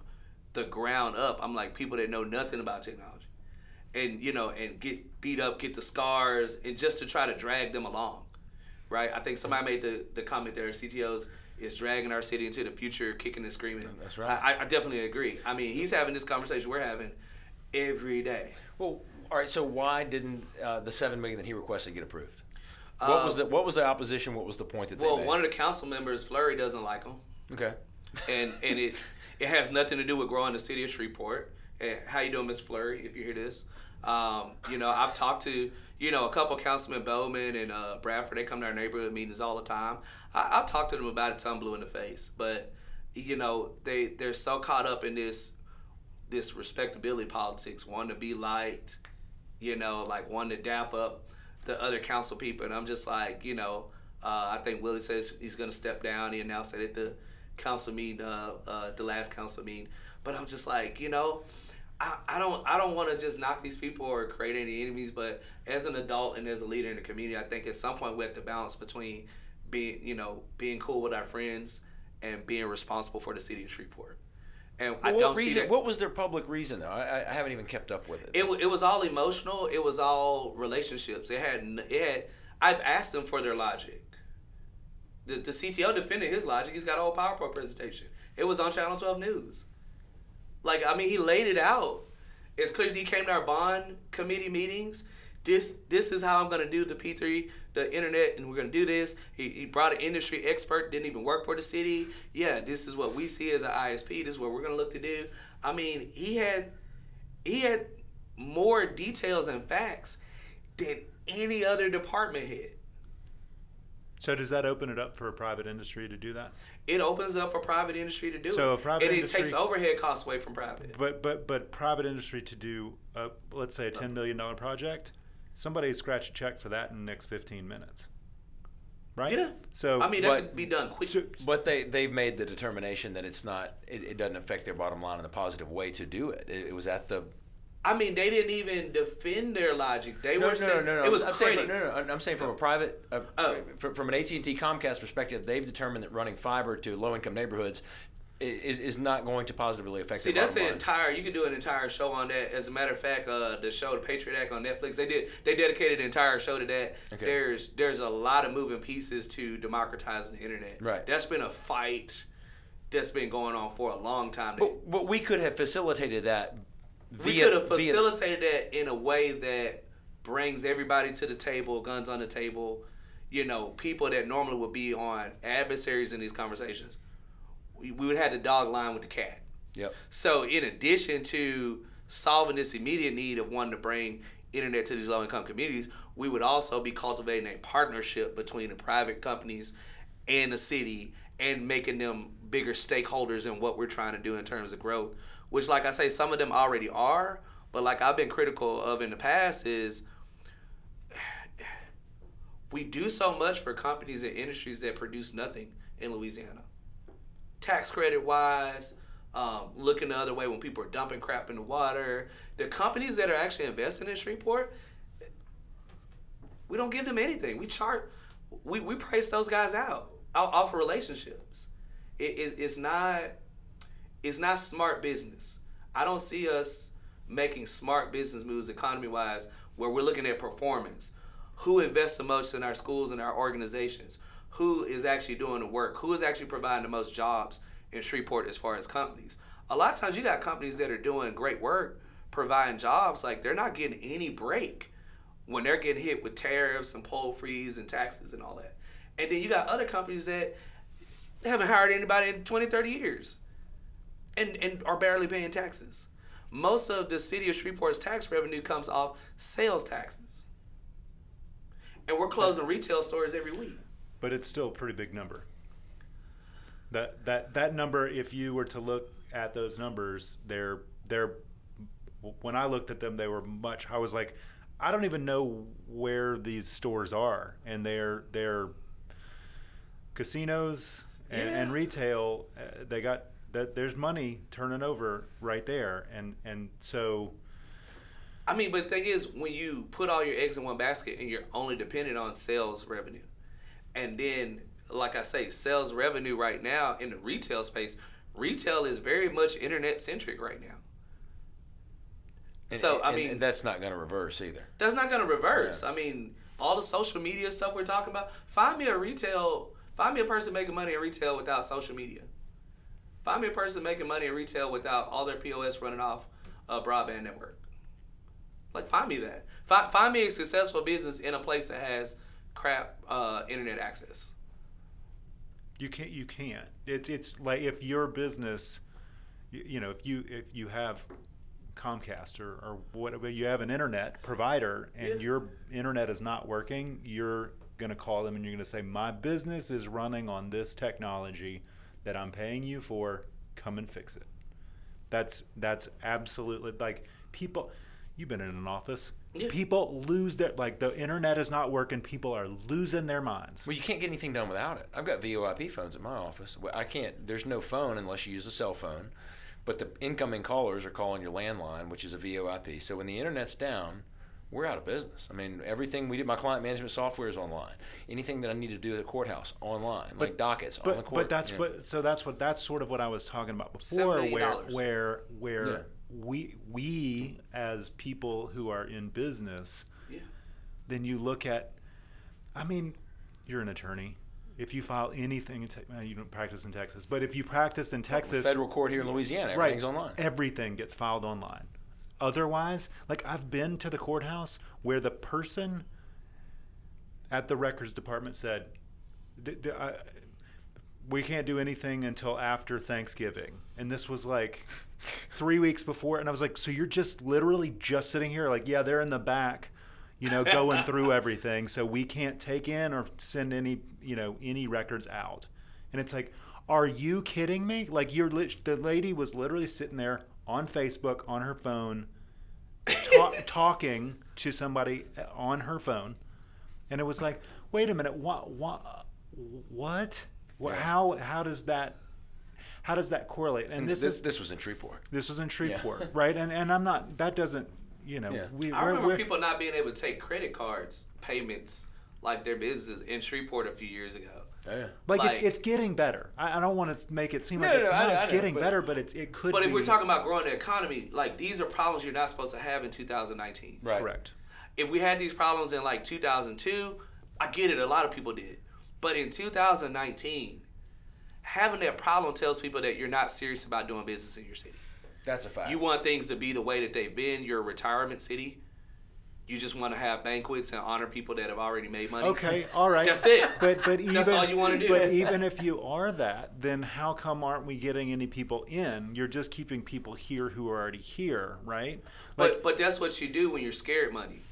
the ground up. I'm like people that know nothing about technology and, you know, and get beat up, get the scars, and just to try to drag them along, right? I think somebody made the, the comment there, C T Os is dragging our city into the future, kicking and screaming. That's right. I, I definitely agree. I mean, he's having this conversation we're having every day. Well, all right, so why didn't uh, the seven million dollars that he requested get approved? What um, was the What was the opposition? What was the point that they well, made? Well, one of the council members, Flurry, doesn't like him. Okay. And and it it has nothing to do with growing the city of Shreveport. And how you doing, Mister Flurry, if you hear this? Um, you know, I've talked to, you know, a couple of Councilmen Bowman and uh, Bradford. They come to our neighborhood meetings all the time. I, I've talked to them about it till I'm blue in the face. But, you know, they, they're so caught up in this, this respectability politics, wanting to be liked, you know, like wanting to dap up the other council people. And I'm just like, you know, Uh, I think Willie says he's going to step down. He announced that at the council meeting, uh, uh, the last council meeting. But I'm just like, you know, I, I don't I don't want to just knock these people or create any enemies. But as an adult and as a leader in the community, I think at some point we have to balance between being, you know, being cool with our friends and being responsible for the city of Shreveport. And well, I don't what reason, see that. What was their public reason, though? I, I haven't even kept up with it. It, it was all emotional. It was all relationships. It had it had. I've asked them for their logic. The, the C T O defended his logic. He's got a whole PowerPoint presentation. It was on Channel twelve News. Like, I mean, he laid it out. It's clear. He came to our bond committee meetings. This this is how I'm going to do the P three, the internet, and we're going to do this. He, he brought an industry expert, didn't even work for the city. Yeah, this is what we see as an I S P. This is what we're going to look to do. I mean, he had he had more details and facts than any other department head. So does that open it up for a private industry to do that? It opens up for private industry to do it. So a private and industry, it takes overhead costs away from private. But but but private industry to do, a, let's say, a ten million dollars project, somebody scratch a check for that in the next fifteen minutes, right? Yeah. So I mean, that but, could be done quick. But they, they've made the determination that it's not, it, it doesn't affect their bottom line in a positive way to do it. It, it was at the... I mean, they didn't even defend their logic. They no, were no, saying no, no, no. It was I'm saying, no, no, no. I'm saying from a private, uh, oh. from, from an A T and T Comcast perspective, they've determined that running fiber to low-income neighborhoods is is not going to positively affect. See, that's the entire. You can do an entire show on that. As a matter of fact, uh, the show, The Patriot Act on Netflix, they did they dedicated an entire show to that. Okay. There's there's a lot of moving pieces to democratizing the internet. Right. That's been a fight that's been going on for a long time. But, but we could have facilitated that. Via, we could have facilitated via. that in a way that brings everybody to the table, guns on the table, you know, people that normally would be on adversaries in these conversations. We, we would have the dog line with the cat. Yep. So in addition to solving this immediate need of wanting to bring internet to these low-income communities, we would also be cultivating a partnership between the private companies and the city and making them bigger stakeholders in what we're trying to do in terms of growth. Which, like I say, some of them already are, but like I've been critical of in the past is we do so much for companies and industries that produce nothing in Louisiana. Tax credit-wise, um, looking the other way when people are dumping crap in the water. The companies that are actually investing in Shreveport, we don't give them anything. We chart, we, we price those guys out, out off of relationships. It, it, it's not... It's not smart business. I don't see us making smart business moves economy-wise where we're looking at performance. Who invests the most in our schools and our organizations? Who is actually doing the work? Who is actually providing the most jobs in Shreveport as far as companies? A lot of times you got companies that are doing great work, providing jobs. Like, they're not getting any break when they're getting hit with tariffs and poll freeze and taxes and all that. And then you got other companies that haven't hired anybody in twenty, thirty years. And, and are barely paying taxes. Most of the city of Shreveport's tax revenue comes off sales taxes. And we're closing retail stores every week. But it's still a pretty big number. That that that number, if you were to look at those numbers, they're they're when I looked at them, they were much. I was like, I don't even know where these stores are, and they're they're casinos and, yeah. and retail. Uh, they got. That there's money turning over right there, and and so. I mean, but the thing is, when you put all your eggs in one basket and you're only dependent on sales revenue, and then, like I say, sales revenue right now in the retail space, retail is very much internet centric right now. And, so and, I mean, and that's not going to reverse either. That's not going to reverse. Yeah. I mean, all the social media stuff we're talking about. Find me a retail. Find me a person making money in retail without social media. Find me a person making money in retail without all their P O S running off a broadband network. Like, find me that. Find, find me a successful business in a place that has crap uh, internet access. You can't. You can't. It's it's like if your business, you, you know, if you if you have Comcast or or whatever, you have an internet provider and yeah. your internet is not working, you're gonna call them and you're gonna say, my business is running on this technology that I'm paying you for, come and fix it. That's that's absolutely, like, people, You've been in an office. Yeah. People lose their, like, the internet is not working. People are losing their minds. Well, you can't get anything done without it. I've got VoIP phones at my office. I can't, there's no phone unless you use a cell phone. But the incoming callers are calling your landline, which is a VoIP. So when the internet's down, we're out of business. I mean, everything we did, my client management software is online. Anything that I need to do at the courthouse, online, but, like dockets, but, on the court. But that's, you know. but, so that's what, that's sort of what I was talking about before, where, where, where yeah. we, we as people who are in business, yeah. then you look at, I mean, you're an attorney. If you file anything, you don't practice in Texas, but if you practice in Texas. Well, federal court here in Louisiana, everything's right, online. Everything gets filed online. Otherwise, like I've been to the courthouse where the person at the records department said, D- d- I, we can't do anything until after Thanksgiving. And this was like three weeks before. And I was like, so you're just literally just sitting here like, yeah, they're in the back. You know, going through everything, so we can't take in or send any, you know, any records out. And it's like, are you kidding me? Like, you're lit- the lady was literally sitting there on Facebook on her phone, ta- talking to somebody on her phone, and it was like, wait a minute, what, what, what? what yeah. How, how does that? How does that correlate? And, and this, this is this was in Treeport. This was in Treeport, yeah. right? And and I'm not. That doesn't. You know, yeah. we, I remember we're, people not being able to take credit cards payments like their businesses in Shreveport a few years ago. Yeah, like, like it's it's getting better. I, I don't want to make it seem no, like it's no, not. I, it's I getting know, but, better, but it's it could. But be. If we're talking about growing the economy, like these are problems you're not supposed to have in two thousand nineteen. Right. Correct. If we had these problems in like two thousand two, I get it. A lot of people did, but in two thousand nineteen, having that problem tells people that you're not serious about doing business in your city. That's a fact. You want things to be the way that they've been. You're a retirement city. You just want to have banquets and honor people that have already made money. Okay, all right. That's it. But but even, that's all you want to do. But even if you are that, then how come aren't we getting any people in? You're just keeping people here who are already here, right? Like, but but that's what you do when you're scared money.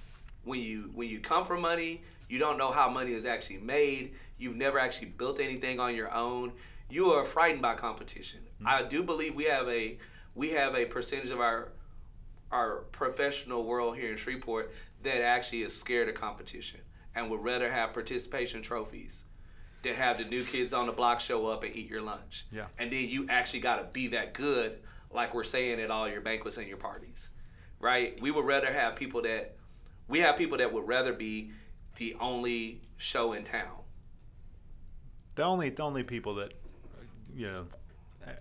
When you when you come from money, you don't know how money is actually made. You've never actually built anything on your own. You are frightened by competition. Mm-hmm. I do believe we have a We have a percentage of our our professional world here in Shreveport that actually is scared of competition and would rather have participation trophies than have the new kids on the block show up and eat your lunch. Yeah. And then you actually got to be that good, like we're saying at all your banquets and your parties, right? We would rather have people that we have people that would rather be the only show in town. The only the only people that, you know.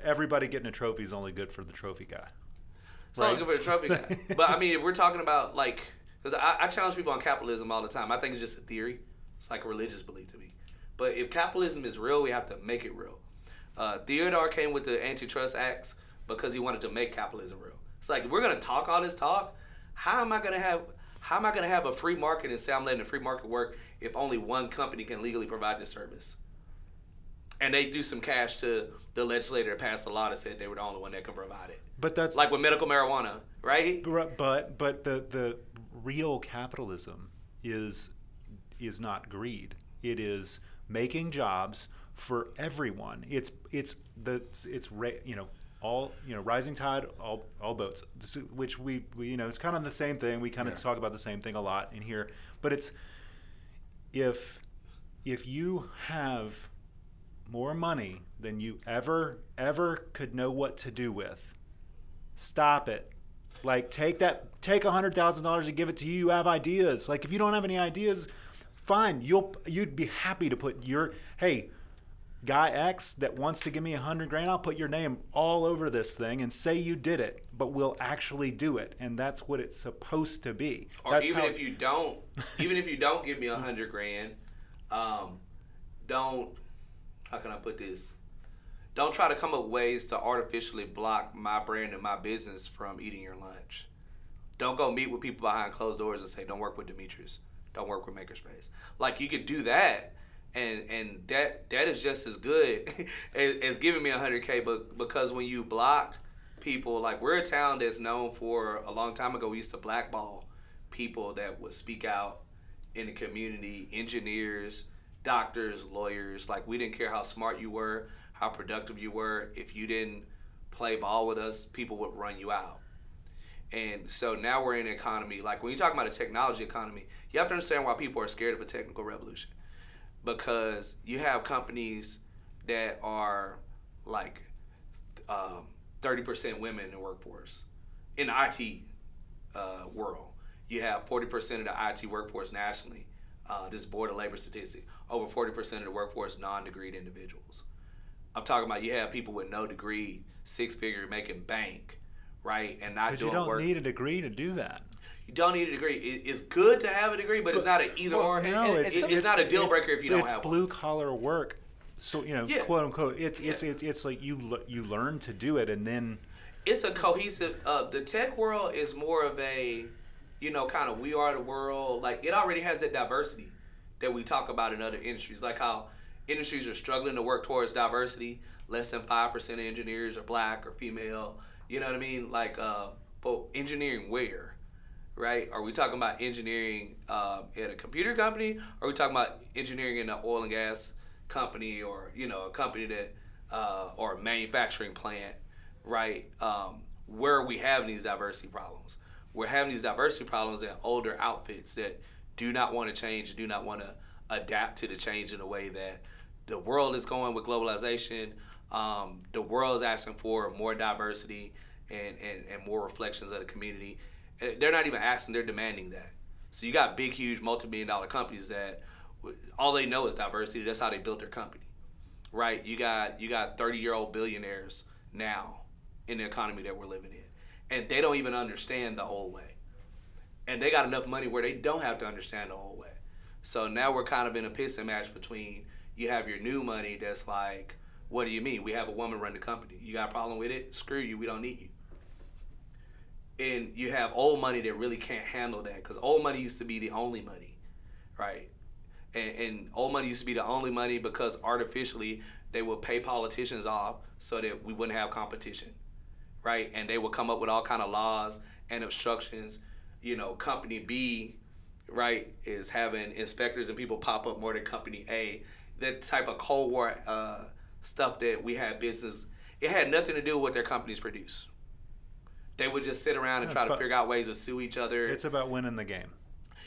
Everybody getting a trophy is only good for the trophy guy. It's right? only good for the trophy guy. But, I mean, if we're talking about, like, because I, I challenge people on capitalism all the time. I think it's just a theory. It's like a religious belief to me. But if capitalism is real, we have to make it real. Uh, Theodore came with the antitrust acts because he wanted to make capitalism real. It's like, if we're going to talk all this talk, how am I going to have how am I going to have a free market and say I'm letting the free market work if only one company can legally provide this service? And they threw some cash to the legislator that passed a law that said they were the only one that could provide it. But that's like with medical marijuana, right? But but the the real capitalism is is not greed. It is making jobs for everyone. It's it's the it's you know all you know rising tide all all boats. Which we, we you know it's kind of the same thing. We kind of yeah. talk about the same thing a lot in here. But it's if if you have more money than you ever, ever could know what to do with. Stop it. Like, take that, take one hundred thousand dollars and give it to you. You have ideas. Like, if you don't have any ideas, fine. You'll, you'd be happy to put your, hey, guy X that wants to give me a hundred grand, I'll put your name all over this thing and say you did it, but we'll actually do it. And that's what it's supposed to be. Or that's even if you don't, even if you don't give me a hundred grand, um, don't, how can I put this? Don't try to come up with ways to artificially block my brand and my business from eating your lunch. Don't go meet with people behind closed doors and say, don't work with Demetrius. Don't work with Makerspace. Like, you could do that, and and that that is just as good as, as giving me one hundred K, but because when you block people, like, we're a town that's known for, a long time ago, we used to blackball people that would speak out in the community, engineers, doctors, lawyers. Like, we didn't care how smart you were, how productive you were. If you didn't play ball with us, people would run you out. And so now we're in an economy, like when you're talking about a technology economy, you have to understand why people are scared of a technical revolution. Because you have companies that are like um, thirty percent women in the workforce, in the I T uh, world. You have forty percent of the I T workforce nationally. Uh, this is Board of Labor statistic. Over forty percent of the workforce non-degreed individuals. I'm talking about you have people with no degree, six-figure, making bank, right, and not doing work. But you don't work. need a degree to do that. You don't need a degree. It, it's good to have a degree, but, but it's not an either-or. Well, no, it, it's, it's, it's not a deal-breaker if you don't have one. It's blue-collar work, so, you know, yeah. quote-unquote. It, yeah. It's it's it's like you you learn to do it, and then... It's a cohesive... Uh, the tech world is more of a... you know, kind of we are the world. Like, it already has that diversity that we talk about in other industries. Like how industries are struggling to work towards diversity. Less than five percent of engineers are black or female. You know what I mean? Like, uh, but engineering where, right? Are we talking about engineering uh, at a computer company? Or are we talking about engineering in an oil and gas company or, you know, a company that, uh, or a manufacturing plant, right? Um, where are we having these diversity problems? We're having these diversity problems in older outfits that do not want to change and do not want to adapt to the change in the way that the world is going with globalization. Um, the world is asking for more diversity and, and, and more reflections of the community. They're not even asking, they're demanding that. So you got big, huge, multi-billion dollar companies that all they know is diversity. That's how they built their company, right? You got you got thirty-year-old billionaires now in the economy that we're living in. And they don't even understand the old way. And they got enough money where they don't have to understand the old way. So now we're kind of in a pissing match between you have your new money that's like, what do you mean? We have a woman run the company. You got a problem with it? Screw you. We don't need you. And you have old money that really can't handle that because old money used to be the only money, right? And, and old money used to be the only money because artificially they would pay politicians off so that we wouldn't have competition. Right, and they will come up with all kind of laws and obstructions. You know, Company B, right, is having inspectors and people pop up more than Company A. That type of Cold War uh, stuff that we had business. It had nothing to do with what their companies produce. They would just sit around and no, try about, to figure out ways to sue each other. It's about winning the game.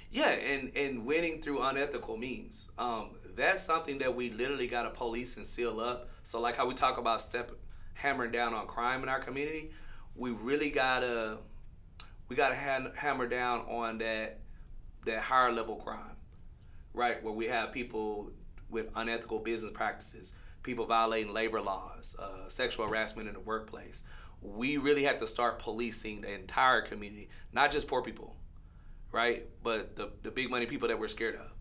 Yeah, and, and winning through unethical means. Um, that's something that we literally got to police and seal up. So like how we talk about step. hammering down on crime in our community, we really gotta we gotta ha- hammer down on that that higher level crime, right? Where we have people with unethical business practices, people violating labor laws, uh, sexual harassment in the workplace. We really have to start policing the entire community, not just poor people, right? But the the big money people that we're scared of.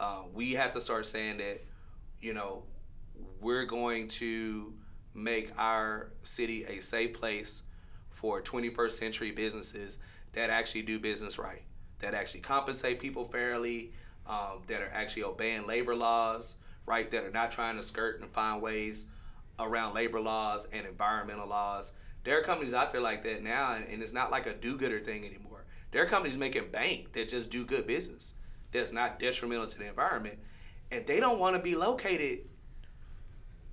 Uh, we have to start saying that, you know, we're going to make our city a safe place for twenty-first century businesses that actually do business right, that actually compensate people fairly, um, that are actually obeying labor laws, right, that are not trying to skirt and find ways around labor laws and environmental laws. There are companies out there like that now, and, and it's not like a do-gooder thing anymore. There are companies making bank that just do good business that's not detrimental to the environment, and they don't want to be located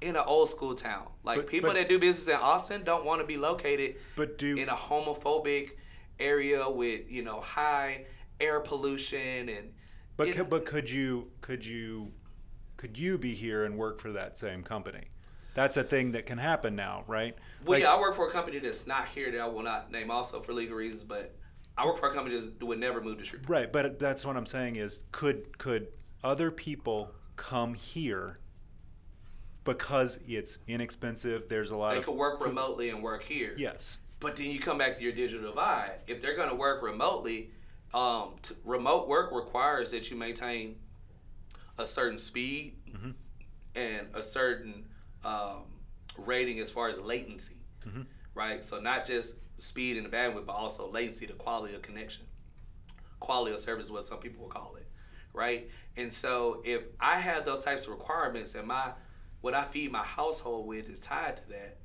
in an old school town. Like but, people but, that do business in Austin don't want to be located but do, in a homophobic area with, you know, high air pollution and But it, could, but could you could you could you be here and work for that same company? That's a thing that can happen now, right? Well, like, yeah, I work for a company that's not here that I will not name also for legal reasons, but I work for a company that would never move to Shreveport. Right, but that's what I'm saying is could could other people come here because it's inexpensive, there's a lot they of... They could work remotely and work here. Yes. But then you come back to your digital divide. If they're going to work remotely, um, t- remote work requires that you maintain a certain speed mm-hmm. and a certain um, rating as far as latency, mm-hmm. right? So not just speed and the bandwidth, but also latency, the quality of connection. Quality of service is what some people would call it, right? And so if I have those types of requirements and my... what I feed my household with is tied to that.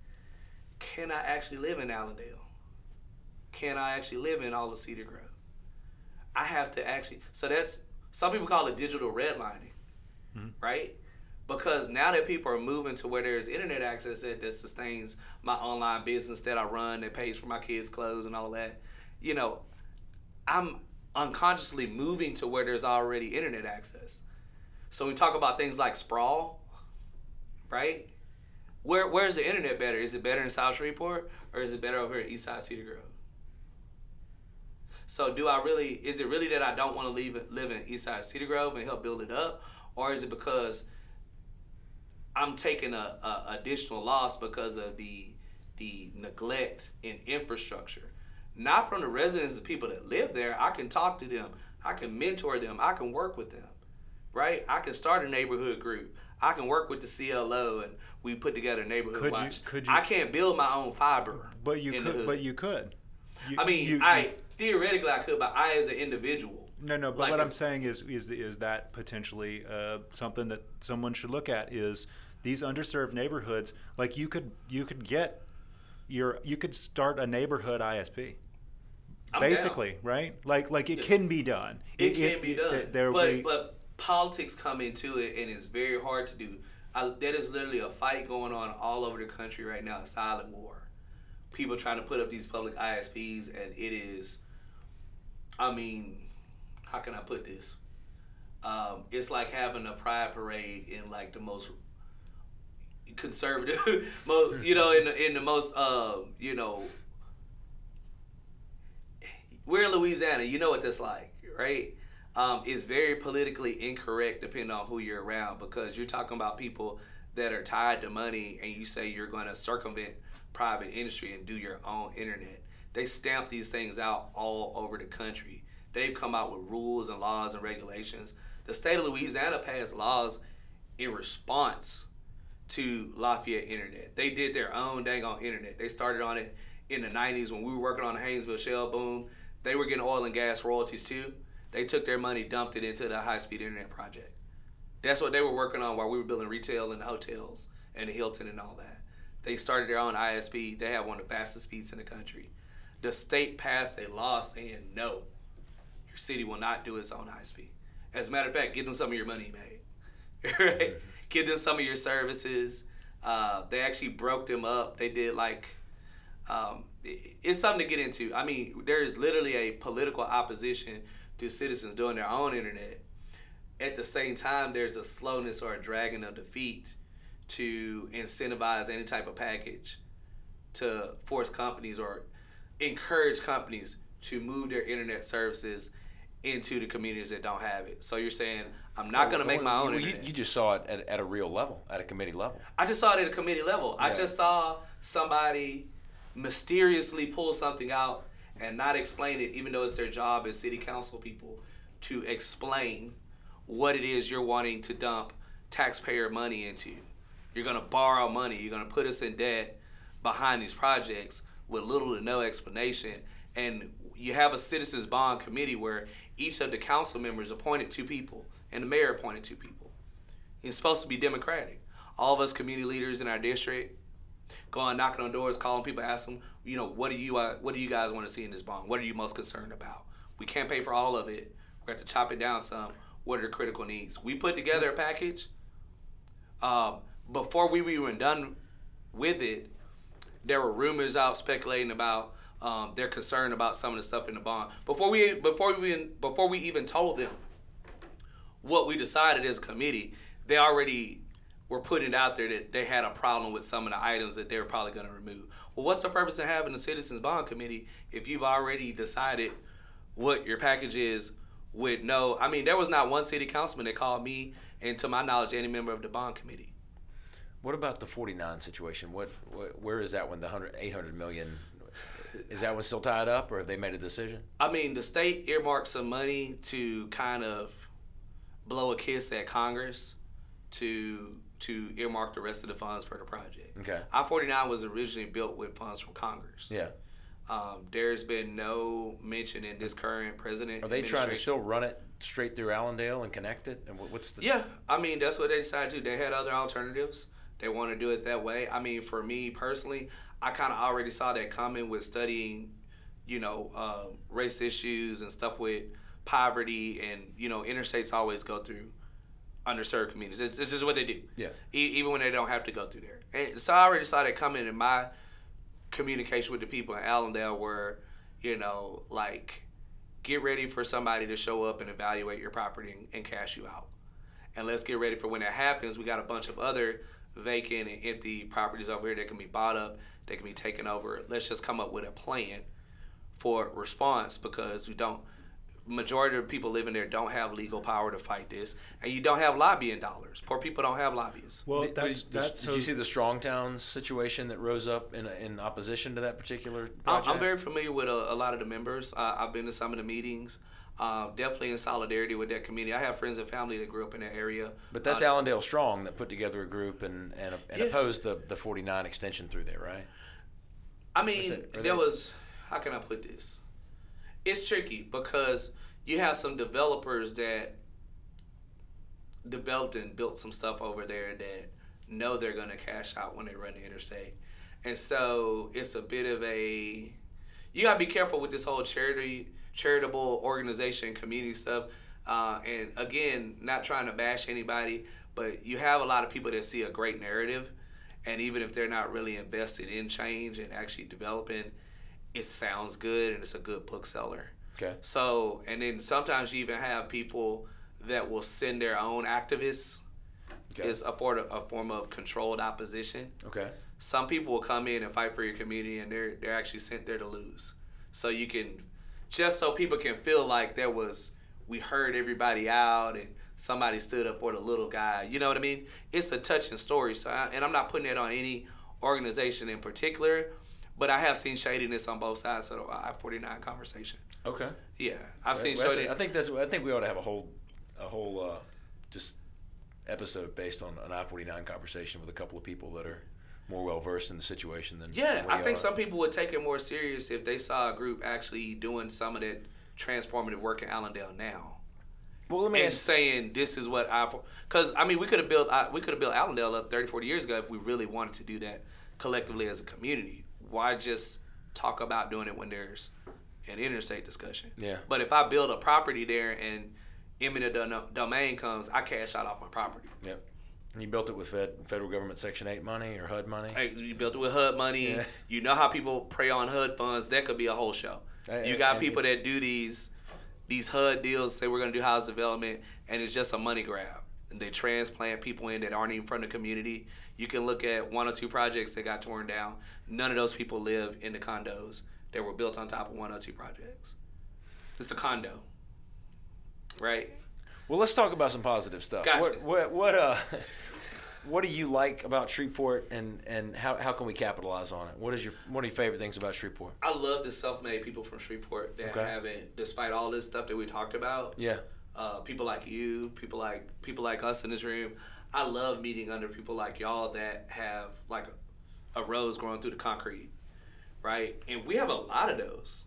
Can I actually live in Allendale? Can I actually live in all of Cedar Grove? I have to actually, so that's, some people call it digital redlining, mm-hmm. right? Because now that people are moving to where there's internet access that, that sustains my online business that I run, that pays for my kids' clothes and all that, you know, I'm unconsciously moving to where there's already internet access. So we talk about things like sprawl, right? Where where's the internet better? Is it better in South Shreveport or is it better over here in Eastside Cedar Grove? So do I really, is it really that I don't want to leave, live in Eastside Cedar Grove and help build it up? Or is it because I'm taking a, a additional loss because of the the neglect in infrastructure? Not from the residents, the people that live there. I can talk to them. I can mentor them. I can work with them, right? I can start a neighborhood group. I can work with the C L O, and we put together a neighborhood could watch. You, could you, I can't build my own fiber. But you could. But you could. You, I mean, you, I you, theoretically I could, but I as an individual. No, no. But like what I'm saying is, is is that potentially uh, something that someone should look at is these underserved neighborhoods. Like you could, you could get your, you could start a neighborhood I S P. I'm basically down. Right? Like, like it yeah. can be done. It, it can it, be done. It, there but, be, but politics come into it, and it's very hard to do. I, that is literally a fight going on all over the country right now, a silent war. People trying to put up these public I S Ps, and it is, I mean, how can I put this? Um, it's like having a pride parade in like the most conservative, most, you know, in the, in the most, um, you know, we're in Louisiana, you know what that's like, right? Um, it's very politically incorrect depending on who you're around, because you're talking about people that are tied to money, and you say you're going to circumvent private industry and do your own internet. They stamp these things out all over the country. They've come out with rules and laws and regulations. The state of Louisiana passed laws in response to Lafayette Internet. They did their own dang on internet. They started on it in the nineties when we were working on the Haynesville shale boom. They were getting oil and gas royalties too. They took their money, dumped it into the high-speed internet project. That's what they were working on while we were building retail and hotels and the Hilton and all that. They started their own I S P. They have one of the fastest speeds in the country. The state passed a law saying, no, your city will not do its own I S P. As a matter of fact, give them some of your money you made. Right? Mm-hmm. Give them some of your services. Uh, they actually broke them up. They did like... Um, it's something to get into. I mean, there is literally a political opposition to citizens doing their own internet. At the same time, there's a slowness or a dragging of the feet to incentivize any type of package to force companies or encourage companies to move their internet services into the communities that don't have it. So you're saying, I'm not well, going to make my own well, internet. You, you just saw it at, at a real level, at a committee level. I just saw it at a committee level. Yeah. I just saw somebody mysteriously pull something out and not explain it, even though it's their job as city council people to explain what it is you're wanting to dump taxpayer money into. You're going to borrow money. You're going to put us in debt behind these projects with little to no explanation. And you have a citizens bond committee where each of the council members appointed two people and the mayor appointed two people. It's supposed to be democratic. All of us community leaders in our district going knocking on doors, calling people, asking them, you know, what do you uh, what do you guys want to see in this bond? What are you most concerned about? We can't pay for all of it. We have to chop it down some. What are the critical needs? We put together a package. Um, before we were even done with it, there were rumors out speculating about um, their concern about some of the stuff in the bond. Before we before we even, before we even told them what we decided as a committee, they already were putting it out there that they had a problem with some of the items that they were probably going to remove. Well, what's the purpose of having a Citizens Bond Committee if you've already decided what your package is with no... I mean, there was not one city councilman that called me, and to my knowledge, any member of the Bond Committee. What about the forty-nine situation? What, what where is that one, the eight hundred million dollars? Is that one still tied up, or have they made a decision? I mean, the state earmarked some money to kind of blow a kiss at Congress to... to earmark the rest of the funds for the project. Okay. I forty-nine was originally built with funds from Congress. Yeah. Um, there's been no mention in this current president. Are they trying to still run it straight through Allendale and connect it? And what's the? Yeah, I mean that's what they decided to do. They had other alternatives. They want to do it that way. I mean, for me personally, I kind of already saw that coming with studying, you know, um, race issues and stuff with poverty, and you know, interstates always go through underserved communities. This is what they do. Yeah. E- even when they don't have to go through there. And so I already saw that coming in my communication with the people in Allendale, where you know, like, get ready for somebody to show up and evaluate your property and, and cash you out. And let's get ready for when that happens. We got a bunch of other vacant and empty properties over here that can be bought up, that can be taken over. Let's just come up with a plan for response, because we don't, majority of people living there don't have legal power to fight this, and you don't have lobbying dollars. Poor people don't have lobbyists. Well, that's, did, that's did you see the Strong Towns situation that rose up in in opposition to that particular project? I'm very familiar with a, a lot of the members. Uh, I've been to some of the meetings. Uh, definitely in solidarity with that community. I have friends and family that grew up in that area. But that's uh, Allendale Strong that put together a group and and, and yeah. opposed the the forty-nine extension through there, right? I mean, was that, there they... was. How can I put this? It's tricky because you have some developers that developed and built some stuff over there that know they're going to cash out when they run the interstate. And so it's a bit of a, you got to be careful with this whole charity, charitable organization, community stuff. Uh, and again, not trying to bash anybody, but you have a lot of people that see a great narrative. And even if they're not really invested in change and actually developing, it sounds good, and it's a good bookseller. Okay. So, and then sometimes you even have people that will send their own activists. Okay. It's a, for, a form of controlled opposition. Okay. Some people will come in and fight for your community, and they're they're actually sent there to lose. So you can, just so people can feel like there was, we heard everybody out, and somebody stood up for the little guy. You know what I mean? It's a touching story. So, I, and I'm not putting it on any organization in particular. But I have seen shadiness on both sides of the I forty-nine conversation. Okay. Yeah, I've right. seen well, shadiness. I think that's. I think we ought to have a whole, a whole, uh, just episode based on an I forty-nine conversation with a couple of people that are more well versed in the situation than. Yeah, I think are. Some people would take it more serious if they saw a group actually doing some of that transformative work in Allendale now. Well, let me and ask saying this is what I, because I mean we could have built we could have built Allendale up thirty, forty years ago if we really wanted to do that collectively as a community. Why just talk about doing it when there's an interstate discussion? Yeah. But if I build a property there and eminent domain comes, I cash out off my property. Yep. And you built it with Fed, federal government Section eight money or H U D money? Hey, you built it with H U D money. Yeah. You know how people prey on H U D funds. That could be a whole show. I, you got I, I, people that do these these H U D deals, say we're going to do house development, and it's just a money grab. And they transplant people in that aren't even from the community. You can look at one or two projects that got torn down. None of those people live in the condos that were built on top of one or two projects. It's a condo, right? Well, let's talk about some positive stuff. Gotcha. What what what uh, what do you like about Shreveport, and, and how how can we capitalize on it? What is your one of your favorite things about Shreveport? I love the self-made people from Shreveport that okay. haven't, despite all this stuff that we talked about. Yeah. Uh, people like you, people like people like us in this room. I love meeting under people like y'all that have like a, a rose growing through the concrete, right? And we have a lot of those.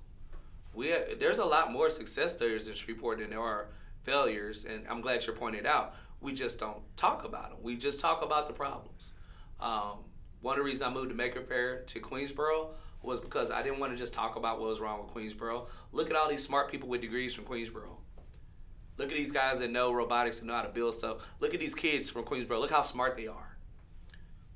We have, there's a lot more success stories in Shreveport than there are failures, and I'm glad you're pointing it out. We just don't talk about them. We just talk about the problems. Um, one of the reasons I moved to Makerspace to Queensborough was because I didn't want to just talk about what was wrong with Queensborough. Look at all these smart people with degrees from Queensborough. Look at these guys that know robotics and know how to build stuff. Look at these kids from Queensborough. Look how smart they are.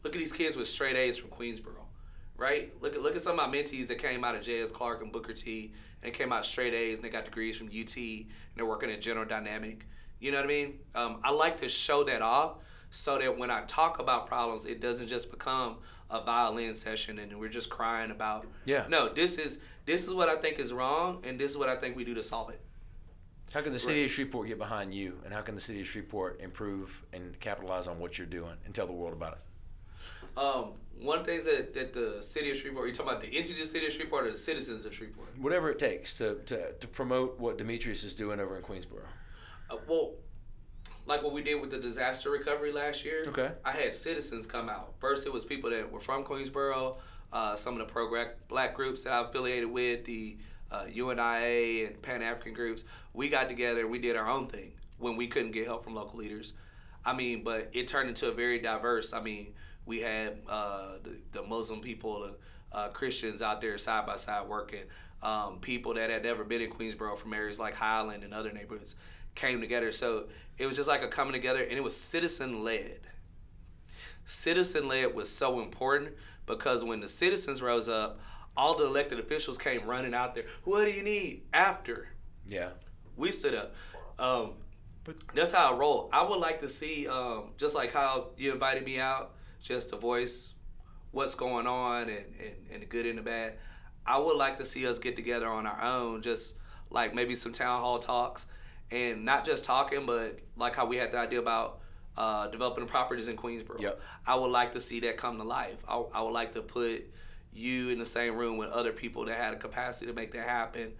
Look at these kids with straight A's from Queensborough, right? Look at look at some of my mentees that came out of J S Clark and Booker T, and they came out straight A's, and they got degrees from U T, and they're working at General Dynamic. You know what I mean? Um, I like to show that off so that when I talk about problems, it doesn't just become a violin session and we're just crying about. Yeah. No, this is this is what I think is wrong, and this is what I think we do to solve it. How can the city right. of Shreveport get behind you, and how can the city of Shreveport improve and capitalize on what you're doing and tell the world about it? Um, one of the things that, that the city of Shreveport, are you talking about the entity of the city of Shreveport or the citizens of Shreveport? Whatever it takes to, to, to promote what Demetrius is doing over in Queensborough. Uh, well, like what we did with the disaster recovery last year, okay. I had citizens come out. First, it was people that were from Queensborough, uh, some of the pro-black groups that I affiliated with, the Uh, U N I A and Pan-African groups. We got together and we did our own thing when we couldn't get help from local leaders. I mean, but it turned into a very diverse, I mean, we had uh, the, the Muslim people, the uh, Christians out there side by side working. Um, people that had never been in Queensborough from areas like Highland and other neighborhoods came together. So it was just like a coming together, and it was citizen-led. Citizen-led was so important because when the citizens rose up, all the elected officials came running out there. What do you need? After. Yeah. We stood up. Um, but that's how I roll. I would like to see, um, just like how you invited me out, just to voice what's going on and, and, and the good and the bad. I would like to see us get together on our own, just like maybe some town hall talks, and not just talking, but like how we had the idea about uh, developing properties in Queensborough. Yep. I would like to see that come to life. I, I would like to put you in the same room with other people that had a capacity to make that happen.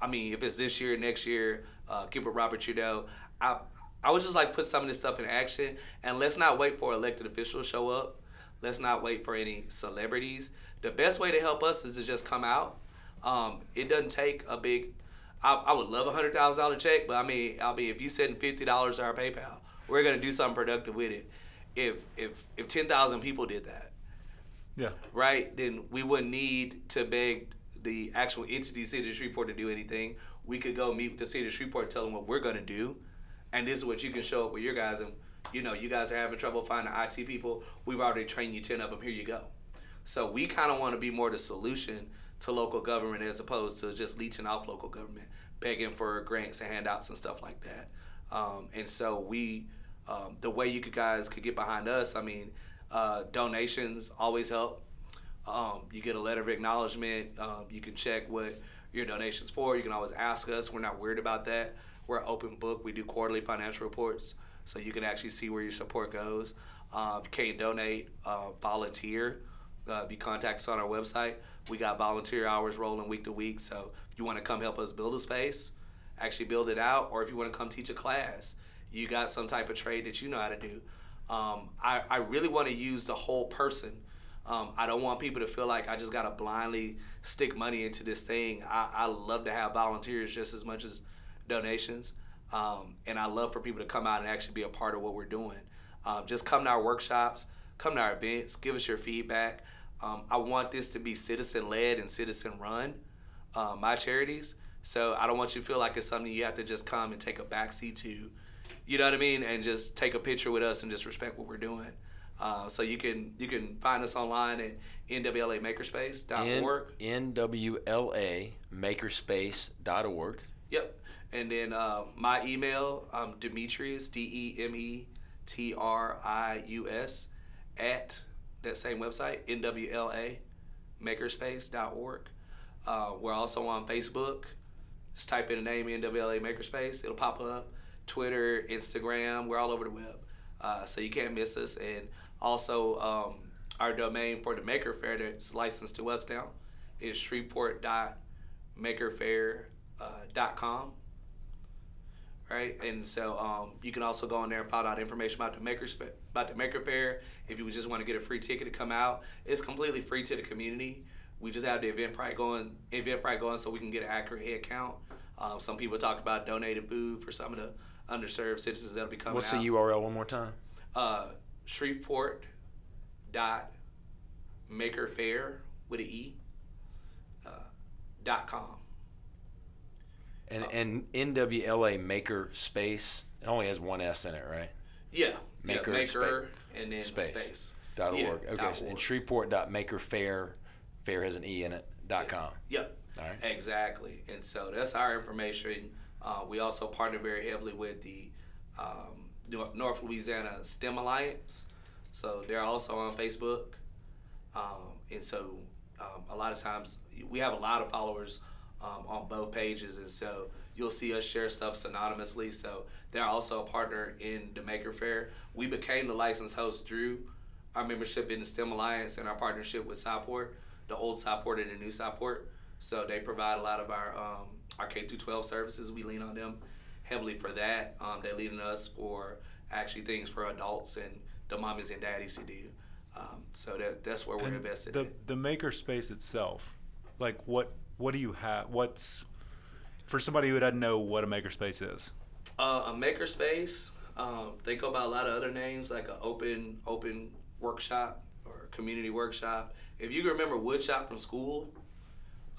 I mean, if it's this year, next year, uh, Gilbert Robert Trudeau. I I would just like put some of this stuff in action, and let's not wait for elected officials to show up. Let's not wait for any celebrities. The best way to help us is to just come out. Um, it doesn't take a big, I, I would love a one hundred thousand dollars check, but I mean, I mean, if you send fifty dollars to our PayPal, we're going to do something productive with it. If if if ten thousand people did that, yeah, right, then we wouldn't need to beg the actual entity, City of Shreveport, to do anything. We could go meet with the City of Shreveport, tell them what we're going to do, and this is what you can show up with your guys. And you know, you guys are having trouble finding I T people. We've already trained you ten of them. Here you go. So we kind of want to be more the solution to local government as opposed to just leeching off local government, begging for grants and handouts and stuff like that. Um, and so we, um, the way you guys could get behind us, I mean, uh, donations always help. Um, you get a letter of acknowledgement. Um, you can check what your donation's for. You can always ask us. We're not weird about that. We're an open book. We do quarterly financial reports, so you can actually see where your support goes. Uh, you can donate, uh, volunteer. Uh, you contact us on our website. We got volunteer hours rolling week to week. So if you want to come help us build a space, actually build it out, or if you want to come teach a class, you got some type of trade that you know how to do. Um, I, I really want to use the whole person. Um, I don't want people to feel like I just got to blindly stick money into this thing. I, I love to have volunteers just as much as donations. Um, and I love for people to come out and actually be a part of what we're doing. Um, just come to our workshops, come to our events, give us your feedback. Um, I want this to be citizen-led and citizen-run, uh, my charities. So I don't want you to feel like it's something you have to just come and take a backseat to, you know what I mean, and just take a picture with us and just respect what we're doing. Uh, so you can you can find us online at N W L A Makerspace dot org. N W L A Makerspace dot org. Yep. And then uh, my email, um, Demetrius, D E M E T R I U S, at that same website, N W L A Makerspace dot org. Uh, we're also on Facebook. Just type in the name N W L A Makerspace. It'll pop up. Twitter, Instagram. We're all over the web. Uh, so you can't miss us. And also um, our domain for the Maker Faire that's licensed to us now is Shreveport dot maker faire dot com. Right, and so um, you can also go on there and find out information about the Maker about the Maker Faire. If you just want to get a free ticket to come out, it's completely free to the community. We just have the Eventbrite going, Eventbrite going, so we can get an accurate head count. Um, some people talked about donating food for some of the underserved citizens that'll be coming. What's out. What's the U R L one more time? Uh, Shreveport dot maker faire with an e uh, dot com. And and N W L A Maker Space, it only has one S in it, right? Yeah. Maker, yeah, maker spa- and then space. space. Dot org. Yeah, okay. Dot so, and Shreveport dot maker faire, fair has an E in it, dot yeah. com. Yep. All right. Exactly. And so that's our information. Uh, we also partner very heavily with the um, North Louisiana STEM Alliance. So they're also on Facebook. Um, and so um, a lot of times we have a lot of followers Um, on both pages, and so you'll see us share stuff synonymously. So they're also a partner in the Maker Faire. We became the licensed host through our membership in the STEM Alliance and our partnership with Cyport, the old Cyport and the new Cyport. So they provide a lot of our um, our K through twelve services. We lean on them heavily for that. Um, they lean on us for actually things for adults and the mommies and daddies to do. Um, so that that's where we're and invested. The in. the Makerspace itself, like what. What do you have? What's for somebody who doesn't know what a makerspace is? Uh, a makerspace. Um, they go by a lot of other names, like an open open workshop or community workshop. If you remember woodshop from school,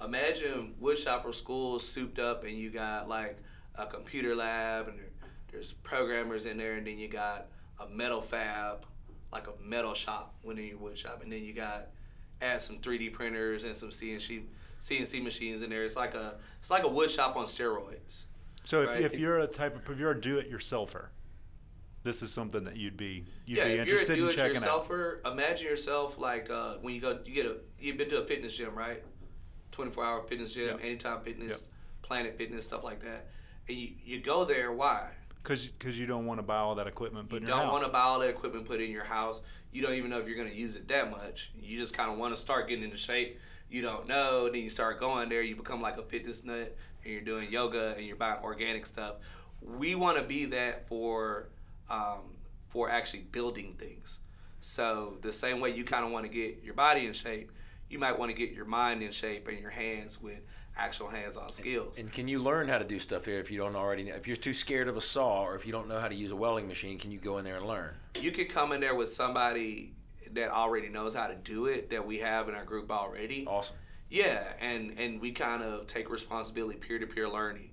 imagine woodshop from school souped up, and you got like a computer lab, and there, there's programmers in there, and then you got a metal fab, like a metal shop within your woodshop, and then you got add some three D printers and some C N C machines in there. It's like a it's like a wood shop on steroids. So if, right? if you're a type of if you're a do-it-yourselfer, this is something that you'd be you'd yeah, be interested in checking out. Imagine yourself like uh, when you go you get a you've been to a fitness gym, right? twenty-four hour fitness gym, yep. Anytime Fitness, yep. Planet Fitness, stuff like that. And you, you go there, why? Because because you don't want to buy all that equipment put you in your house. You don't want to buy all that equipment put in your house. You don't even know if you're going to use it that much. You just kind of want to start getting into shape. You don't know. Then you start going there. You become like a fitness nut, and you're doing yoga, and you're buying organic stuff. We want to be that for um, for actually building things. So the same way you kind of want to get your body in shape, you might want to get your mind in shape and your hands with actual hands-on skills. And, and can you learn how to do stuff here if you don't already know? If you're too scared of a saw or if you don't know how to use a welding machine, can you go in there and learn? You could come in there with somebody that already knows how to do it that we have in our group already. Awesome. Yeah, and, and we kind of take responsibility, peer-to-peer learning,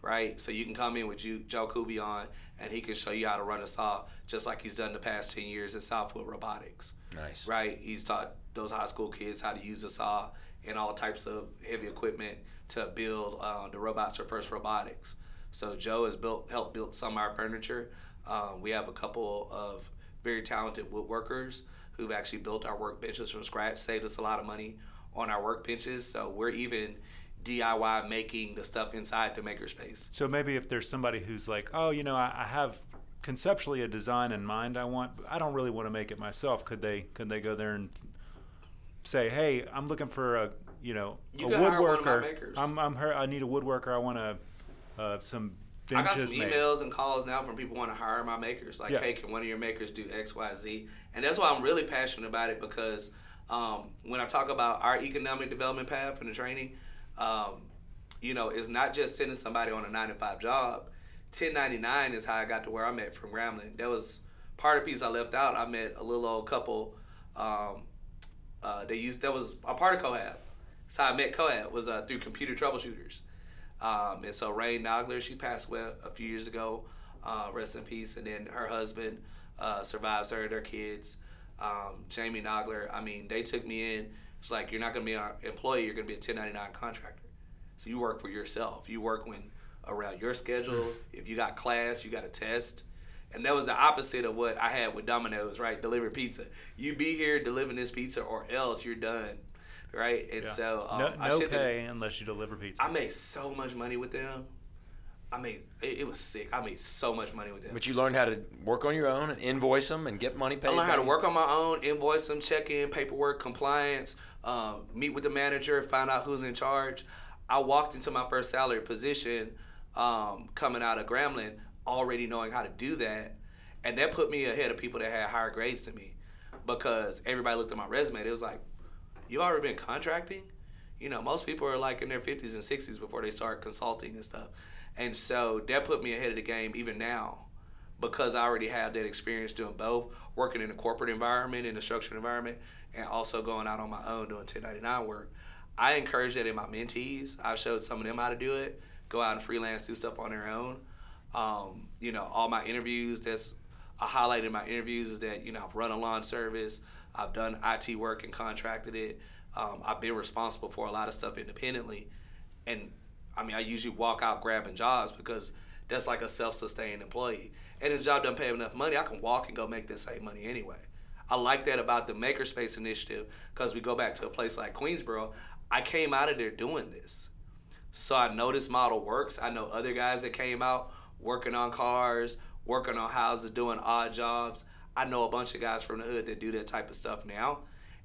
right? So you can come in with you, Joe Kubion, and he can show you how to run a saw just like he's done the past ten years at Southport Robotics. Nice. Right? He's taught those high school kids how to use a saw and all types of heavy equipment to build uh, the robots for First Robotics. So Joe has built, helped build some of our furniture. Um, we have a couple of very talented woodworkers who've actually built our workbenches from scratch, saved us a lot of money on our workbenches. So we're even D I Y making the stuff inside the Makerspace. So maybe if there's somebody who's like, oh, you know, I, I have conceptually a design in mind I want, but I don't really want to make it myself. Could they, could they go there and say, hey, I'm looking for a you know you a woodworker. I'm I'm her, I need a woodworker. I want to uh, some benches. I got some made. Emails and calls now from people want to hire my makers. Like, yeah. Hey, can one of your makers do X, Y, Z? And that's why I'm really passionate about it because um, when I talk about our economic development path and the training, um, you know, it's not just sending somebody on a nine to five job. ten ninety-nine is how I got to where I'm at from Grambling. That was part of the piece I left out. I met a little old couple. Um, Uh, they used that was a part of Cohab. So I met Cohab was uh, through computer troubleshooters, um, and so Ray Nogler, she passed away a few years ago, uh, rest in peace. And then her husband uh, survives her, their kids, um, Jamie Nogler. I mean, they took me in. It's like you're not gonna be an employee, you're gonna be a ten ninety-nine contractor. So you work for yourself. You work when around your schedule. If you got class, you got a test. And that was the opposite of what I had with Domino's, right? Deliver pizza. You be here delivering this pizza or else you're done, right? And yeah. so um, no, no I pay have, unless you deliver pizza. I made so much money with them. I made it, it was sick. I made so much money with them. But you learned how to work on your own and invoice them and get money paid. I learned how to work on my own, invoice them, check in, paperwork, compliance, um, meet with the manager, find out who's in charge. I walked into my first salary position um, coming out of Grambling, already knowing how to do that, and that put me ahead of people that had higher grades than me because everybody looked at my resume. It was like, you've already been contracting? You know, most people are like in their fifties and sixties before they start consulting and stuff. And so that put me ahead of the game even now because I already have that experience doing both, working in a corporate environment, in a structured environment, and also going out on my own doing ten ninety-nine work. I encourage that in my mentees. I've showed some of them how to do it, go out and freelance, do stuff on their own. Um, you know, all my interviews, that's a highlight in my interviews is that, you know, I've run a lawn service, I've done I T work and contracted it. Um, I've been responsible for a lot of stuff independently. And I mean, I usually walk out grabbing jobs because that's like a self-sustained employee. And if the job doesn't pay enough money, I can walk and go make the same money anyway. I like that about the Makerspace initiative because we go back to a place like Queensborough. I came out of there doing this. So I know this model works. I know other guys that came out working on cars, working on houses, doing odd jobs. I know a bunch of guys from the hood that do that type of stuff now.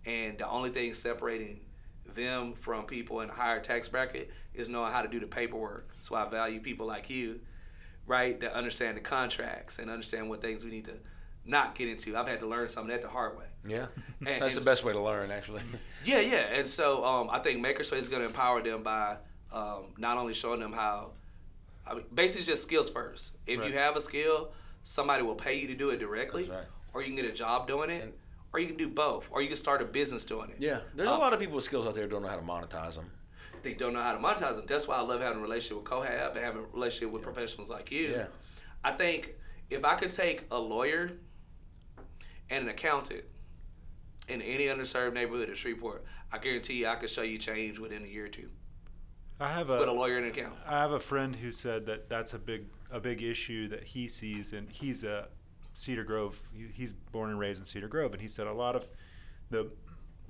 And the only thing separating them from people in a higher tax bracket is knowing how to do the paperwork. So I value people like you, right, that understand the contracts and understand what things we need to not get into. I've had to learn some of that the hard way. Yeah, and, so that's and, the best way to learn, actually. Yeah, yeah. And so um, I think Makerspace is going to empower them by um, not only showing them how I mean, basically just skills first. If right. you have a skill, somebody will pay you to do it directly, right. or you can get a job doing it, and or you can do both, or you can start a business doing it. Yeah, there's um, a lot of people with skills out there who don't know how to monetize them. They don't know how to monetize them. That's why I love having a relationship with Cohab and having a relationship with yeah. professionals like you. Yeah. I think if I could take a lawyer and an accountant in any underserved neighborhood in Shreveport, I guarantee you I could show you change within a year or two. I have a, with a lawyer and an accountant. I have a friend who said that that's a big a big issue that he sees, and he's a Cedar Grove. He, he's born and raised in Cedar Grove, and he said a lot of the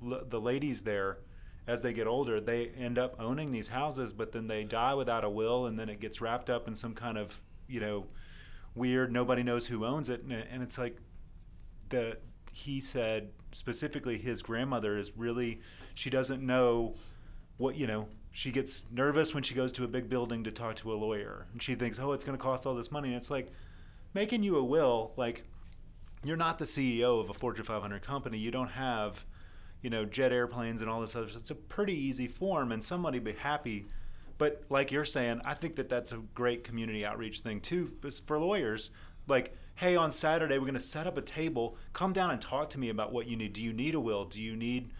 the ladies there, as they get older, they end up owning these houses, but then they die without a will, and then it gets wrapped up in some kind of, you know, weird, nobody knows who owns it, and, and it's like the he said specifically his grandmother is really, she doesn't know what, you know, she gets nervous when she goes to a big building to talk to a lawyer, and she thinks, oh, it's going to cost all this money, and it's like, making you a will, like, you're not the C E O of a Fortune five hundred company, you don't have, you know, jet airplanes and all this other stuff. It's a pretty easy form, and somebody be happy. But like you're saying, I think that that's a great community outreach thing too, for lawyers. Like, hey, on Saturday we're going to set up a table. Come down and talk to me about what you need. Do you need a will? Do you need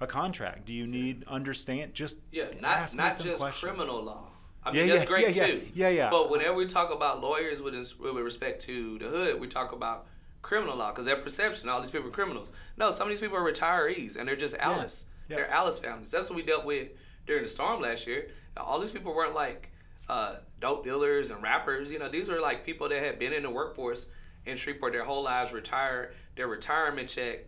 a contract? Do you need understand? Just yeah, not not just criminal law. I mean, yeah, that's yeah, great yeah, too. Yeah, yeah, yeah. But whenever we talk about lawyers with with respect to the hood, we talk about criminal law, because their perception, all these people are criminals. No, some of these people are retirees, and they're just Alice. Yeah, yeah. They're Alice families. That's what we dealt with during the storm last year. All these people weren't like uh, dope dealers and rappers. You know, these were like people that had been in the workforce in Shreveport their whole lives, retired. Their retirement check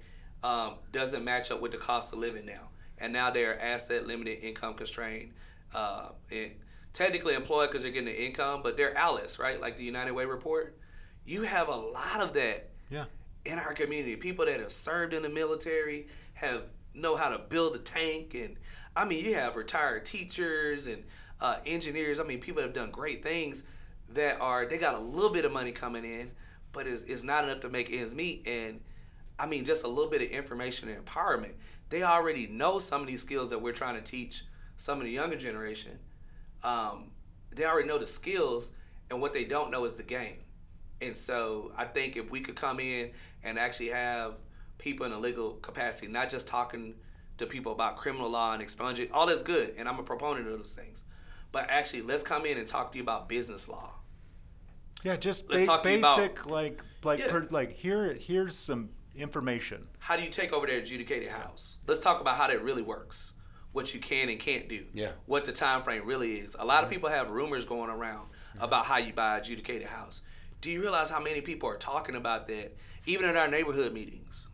um, doesn't match up with the cost of living now. And now they're asset limited, income constrained, uh, and technically employed because they're getting the income, but they're Alice, right? Like the United Way report. You have a lot of that. Yeah. In our community, people that have served in the military, have know how to build a tank, and I mean, you have retired teachers and uh, engineers. I mean, people that have done great things that are, they got a little bit of money coming in, but it's, it's not enough to make ends meet. And I mean, just a little bit of information and empowerment. They already know some of these skills that we're trying to teach some of the younger generation. Um, they already know the skills, and what they don't know is the game. And so I think if we could come in and actually have people in a legal capacity, not just talking to people about criminal law and expunging, all that's good, and I'm a proponent of those things. But actually, let's come in and talk to you about business law. Yeah, just let's ba- talk basic, about, like, like, yeah. per, like here, here's some information. How do you take over their adjudicated house? Let's talk about how that really works, what you can and can't do, yeah. what the time frame really is. A lot right. of people have rumors going around mm-hmm. about how you buy adjudicated house. Do you realize how many people are talking about that, even in our neighborhood meetings?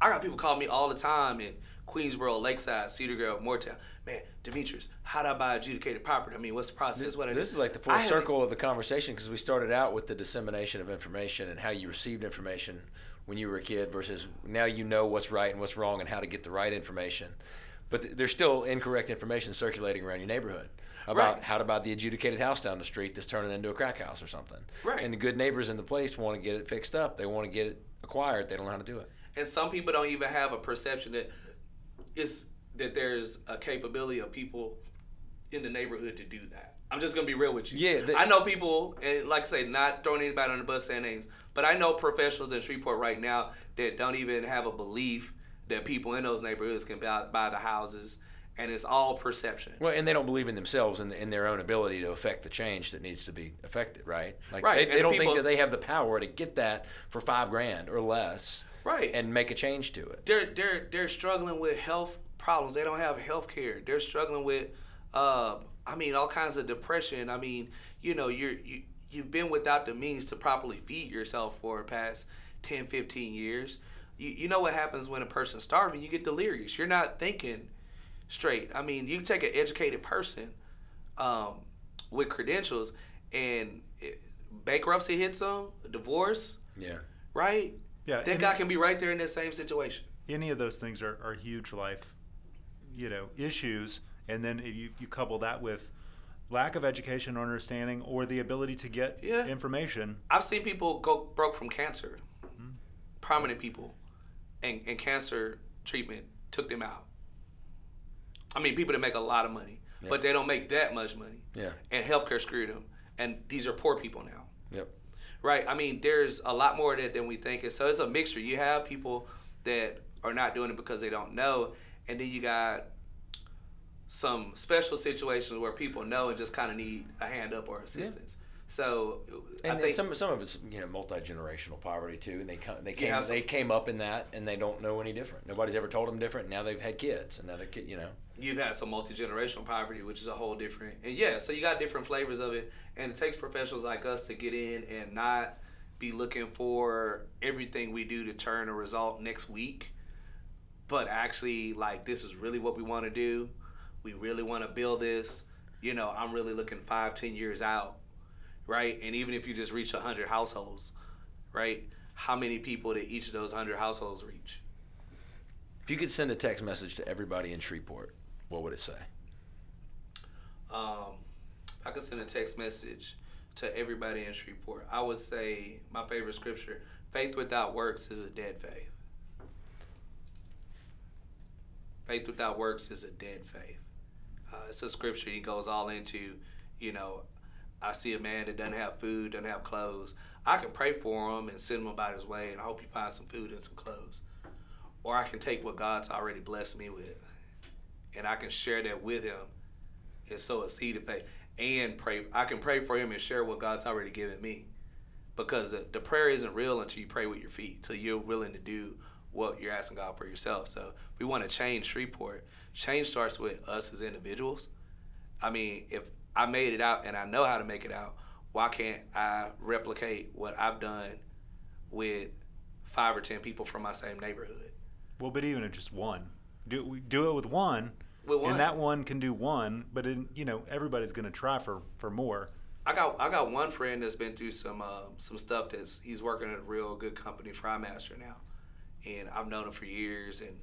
I got people call me all the time in Queensborough, Lakeside, Cedar Grove, Moortown. Man, Demetrius, how do I buy adjudicated property? I mean, what's the process? This, what this is like the full circle of the conversation, because we started out with the dissemination of information and how you received information when you were a kid versus now you know what's right and what's wrong and how to get the right information. But th- there's still incorrect information circulating around your neighborhood. About right. how to buy the adjudicated house down the street that's turning into a crack house or something. Right. And the good neighbors in the place want to get it fixed up. They want to get it acquired. They don't know how to do it. And some people don't even have a perception that it's that there's a capability of people in the neighborhood to do that. I'm just going to be real with you. Yeah, the, I know people, and like I say, not throwing anybody on the bus saying names, but I know professionals in Shreveport right now that don't even have a belief that people in those neighborhoods can buy, buy the houses. And it's all perception. Well, and they don't believe in themselves and in their own ability to affect the change that needs to be affected, right? Like right. They, they don't people, think that they have the power to get that for five grand or less, right? And make a change to it. They're they're they're struggling with health problems. They don't have health care. They're struggling with, uh, I mean, all kinds of depression. I mean, you know, you're you you've been without the means to properly feed yourself for the past ten, fifteen years. You you know what happens when a person's starving? You get delirious. You're not thinking straight. I mean, you take an educated person um, with credentials, and it, bankruptcy hits them, divorce, yeah, right? Yeah, that guy can be right there in that same situation. Any of those things are, are huge life, you know, issues, and then you, you couple that with lack of education or understanding or the ability to get yeah. information. I've seen people go broke from cancer, mm-hmm. prominent people, and, and cancer treatment took them out. I mean, people that make a lot of money, yep. but they don't make that much money. Yeah. And healthcare screwed them. And these are poor people now. Yep. Right? I mean, there's a lot more of that than we think. And so it's a mixture. You have people that are not doing it because they don't know. And then you got some special situations where people know and just kind of need a hand up or assistance. Yeah. So and I think some some of it's, you know, multi-generational poverty too, and they come, they came yeah, so, they came up in that, and they don't know any different. Nobody's ever told them different. Now they've had kids, and now they're kid, you know. You've had some multi-generational poverty, which is a whole different, and yeah, so you got different flavors of it, and it takes professionals like us to get in and not be looking for everything we do to turn a result next week, but actually like, this is really what we want to do. We really want to build this. You know, I'm really looking five, ten years out. Right? And even if you just reach one hundred households, right, how many people did each of those one hundred households reach? If you could send a text message to everybody in Shreveport, what would it say? Um, if I could send a text message to everybody in Shreveport, I would say my favorite scripture, faith without works is a dead faith. Faith without works is a dead faith. Uh, it's a scripture he goes all into, you know, I see a man that doesn't have food, doesn't have clothes. I can pray for him and send him about his way, and I hope he finds some food and some clothes. Or I can take what God's already blessed me with, and I can share that with him and sow a seed of faith. And pray. I can pray for him and share what God's already given me, because the, the prayer isn't real until you pray with your feet, until you're willing to do what you're asking God for yourself. So we want to change Shreveport. Change starts with us as individuals. I mean, if I made it out and I know how to make it out, why can't I replicate what I've done with five or ten people from my same neighborhood? Well, but even if just one. Do do it with one, with one. And that one can do one, but, in, you know, everybody's going to try for, for more. I got I got one friend that's been through some uh, some stuff that's, he's working at a real good company, Frymaster now, and I've known him for years and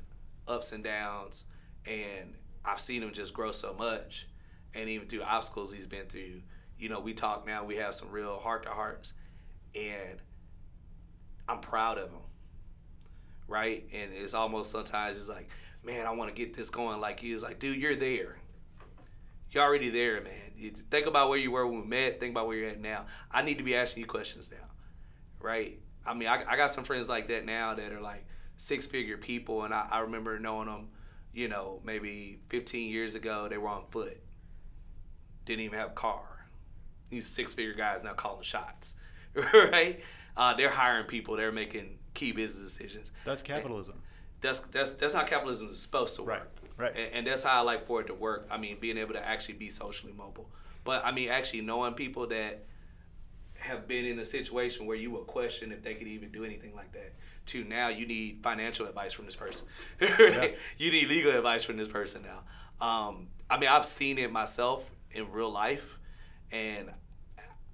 ups and downs, and I've seen him just grow so much. And even through obstacles he's been through, you know, we talk now, we have some real heart-to-hearts, and I'm proud of him, right? And it's almost sometimes it's like, man, I want to get this going like you. It's like, dude, you're there. You're already there, man. You think about where you were when we met. Think about where you're at now. I need to be asking you questions now, right? I mean, I, I got some friends like that now that are like six-figure people, and I, I remember knowing them, you know, maybe fifteen years ago, they were on foot. Didn't even have a car. These six-figure guys now calling shots, right? Uh, they're hiring people. They're making key business decisions. That's capitalism. And that's that's that's how capitalism is supposed to work. Right, right. And, and that's how I like for it to work. I mean, being able to actually be socially mobile. But, I mean, actually knowing people that have been in a situation where you would question if they could even do anything like that. To now, you need financial advice from this person. Right? Yeah. You need legal advice from this person now. Um, I mean, I've seen it myself in real life, and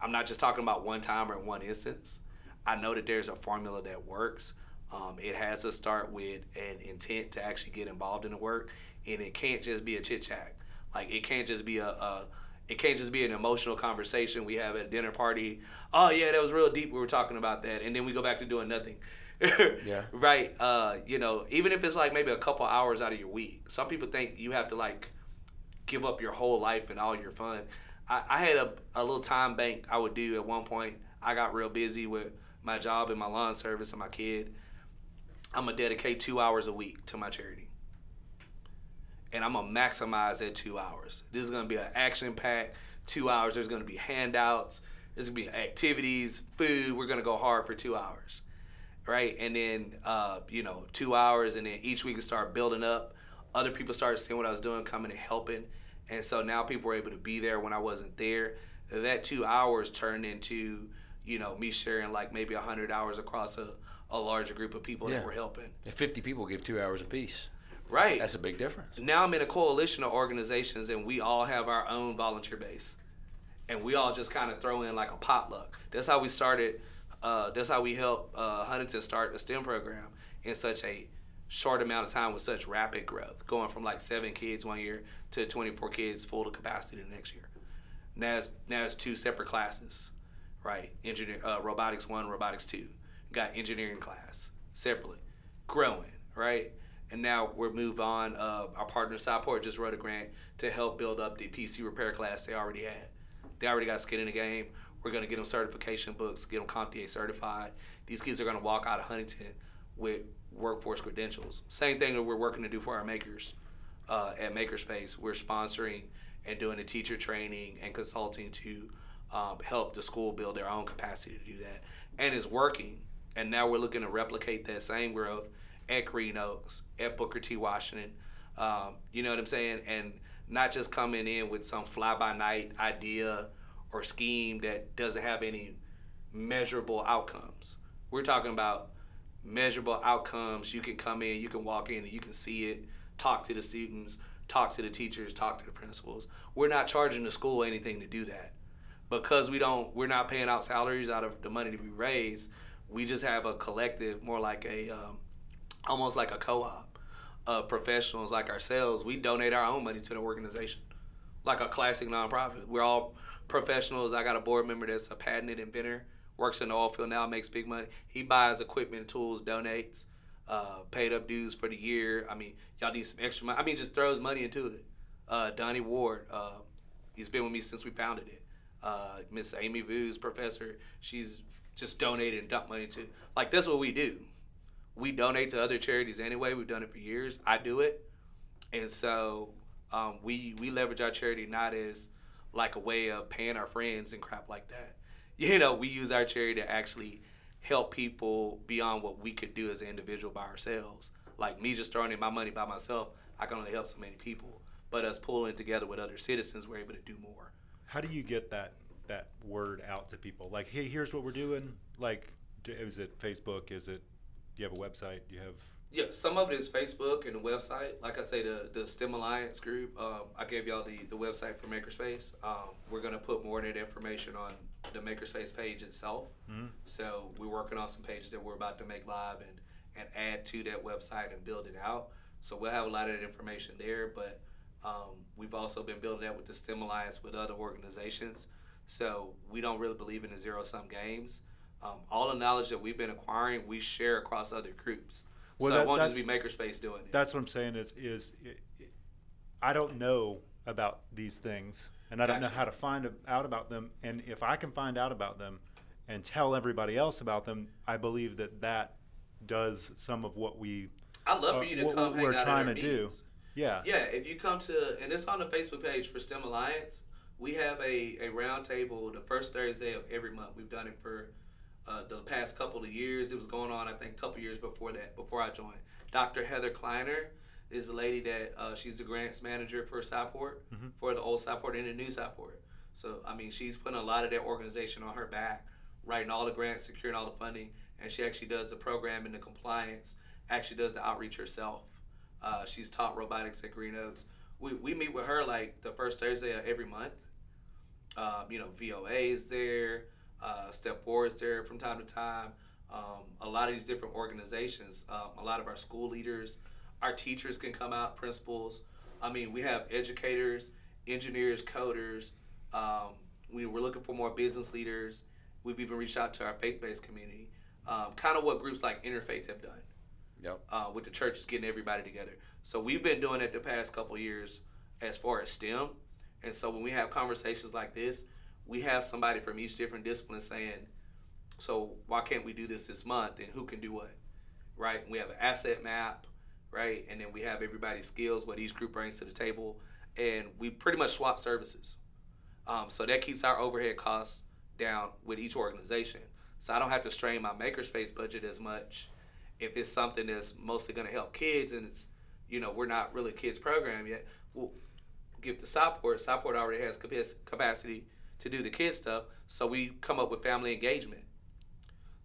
I'm not just talking about one time or in one instance. I know that there's a formula that works. Um, it has to start with an intent to actually get involved in the work, and it can't just be a chit chat. Like it can't just be a, a it can't just be an emotional conversation we have at a dinner party. Oh yeah, that was real deep. We were talking about that, and then we go back to doing nothing. Yeah. Right. Uh, you know, even if it's like maybe a couple hours out of your week. Some people think you have to like give up your whole life and all your fun. I, I had a, a little time bank I would do at one point. I got real busy with my job and my lawn service and my kid. I'm going to dedicate two hours a week to my charity. And I'm going to maximize that two hours. This is going to be an action-packed two hours. There's going to be handouts. There's going to be activities, food. We're going to go hard for two hours, right? And then, uh, you know, two hours, and then each week it started building up. Other people started seeing what I was doing, coming and helping. And so now people were able to be there when I wasn't there. That two hours turned into, you know, me sharing like maybe one hundred hours across a, a larger group of people yeah. that were helping. If fifty people give two hours apiece. Right. That's, that's a big difference. Now I'm in a coalition of organizations, and we all have our own volunteer base. And we all just kind of throw in like a potluck. That's how we started. Uh, that's how we helped uh, Huntington start a STEM program in such a short amount of time with such rapid growth, going from like seven kids one year to twenty-four kids full to capacity the next year. Now it's, now it's two separate classes, right? Engineer, uh, robotics one, robotics two. Got engineering class separately, growing, right? And now we're move on. Uh, our partner Cyport just wrote a grant to help build up the P C repair class they already had. They already got skin in the game. We're gonna get them certification books, get them CompTIA certified. These kids are gonna walk out of Huntington with workforce credentials. Same thing that we're working to do for our makers uh, at Makerspace. We're sponsoring and doing the teacher training and consulting to um, help the school build their own capacity to do that. And it's working. And now we're looking to replicate that same growth at Green Oaks, at Booker T. Washington. Um, you know what I'm saying? And not just coming in with some fly-by-night idea or scheme that doesn't have any measurable outcomes. We're talking about measurable outcomes. You can come in, you can walk in, and you can see it, talk to the students, talk to the teachers, talk to the principals. We're not charging the school anything to do that. Because we don't, we're not paying out salaries out of the money that we raise. We just have a collective, more like a, um, almost like a co-op of professionals like ourselves. We donate our own money to the organization, like a classic nonprofit. We're all professionals. I got a board member that's a patented inventor, works in the oil field now, makes big money. He buys equipment, tools, donates, uh, paid up dues for the year. I mean, y'all need some extra money. I mean, just throws money into it. Uh, Donnie Ward, uh, he's been with me since we founded it. Uh, Miss Amy Vu's professor, she's just donated and dumped money to. Like, that's what we do. We donate to other charities anyway. We've done it for years. I do it. And so um, we, we leverage our charity not as like a way of paying our friends and crap like that. You know, we use our charity to actually help people beyond what we could do as an individual by ourselves. Like me just throwing in my money by myself, I can only help so many people. But us pulling together with other citizens, we're able to do more. How do you get that that word out to people? Like, hey, here's what we're doing. Like, do, is it Facebook? Is it, do you have a website? Do you have? Yeah, some of it is Facebook and the website. Like I say, the, the STEM Alliance group, um, I gave y'all the, the website for Makerspace. Um, we're going to put more of that information on the Makerspace page itself. Mm-hmm. So we're working on some pages that we're about to make live and, and add to that website and build it out. So we'll have a lot of that information there, but Um, we've also been building that with the STEM Alliance with other organizations. So we don't really believe in the zero-sum games. Um, all the knowledge that we've been acquiring, we share across other groups. Well, so that, it won't just be Makerspace doing it. That's what I'm saying is, is it, it, I don't know about these things, and I gotcha. don't know how to find out about them. And if I can find out about them and tell everybody else about them, I believe that that does some of what we I love for you to what, come what hang we're out trying to meetings. do. Yeah. Yeah, if you come to, and it's on the Facebook page for STEM Alliance, we have a, a round table the first Thursday of every month. We've done it for uh, the past couple of years. It was going on, I think, a couple years before that, before I joined. Doctor Heather Kleiner is the lady that, uh, she's the grants manager for Cyport, mm-hmm. for the old Cyport and the new Cyport. So, I mean, she's putting a lot of that organization on her back, writing all the grants, securing all the funding, and she actually does the program and the compliance, actually does the outreach herself. Uh, she's taught robotics at Green Oaks. We we meet with her like the first Thursday of every month. Um, you know, V O A is there, uh, Step Forward is there from time to time. Um, a lot of these different organizations, um, a lot of our school leaders, our teachers can come out, principals. I mean, we have educators, engineers, coders. Um, we were looking for more business leaders. We've even reached out to our faith-based community. Um, kind of what groups like Interfaith have done. Yep. Uh, with the churches getting everybody together. So we've been doing it the past couple of years as far as STEM. And so when we have conversations like this, we have somebody from each different discipline saying, so why can't we do this this month and who can do what, right? And we have an asset map, right? And then we have everybody's skills, what each group brings to the table. And we pretty much swap services. Um, so that keeps our overhead costs down with each organization. So I don't have to strain my Makerspace budget as much if it's something that's mostly going to help kids and it's, you know, we're not really a kids program yet, we'll give to Cyport. Cyport already has capacity to do the kids stuff, so we come up with family engagement.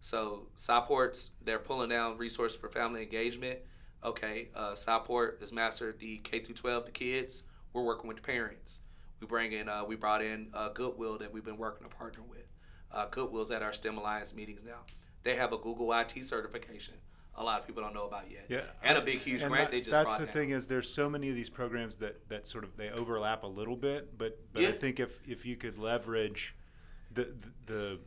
So Cyport's, they're pulling down resources for family engagement. Okay, uh, Cyport has mastered the K through twelve, the kids. We're working with the parents. We bring in, uh, we brought in uh, Goodwill that we've been working to partner with. Uh, Goodwill's at our STEM Alliance meetings now. They have a Google I T certification. A lot of people don't know about yet. Yeah, and a big, huge grant that, they just brought down. That's the thing is there's so many of these programs that, that sort of they overlap a little bit, but, but yeah. I think if, if you could leverage the, the the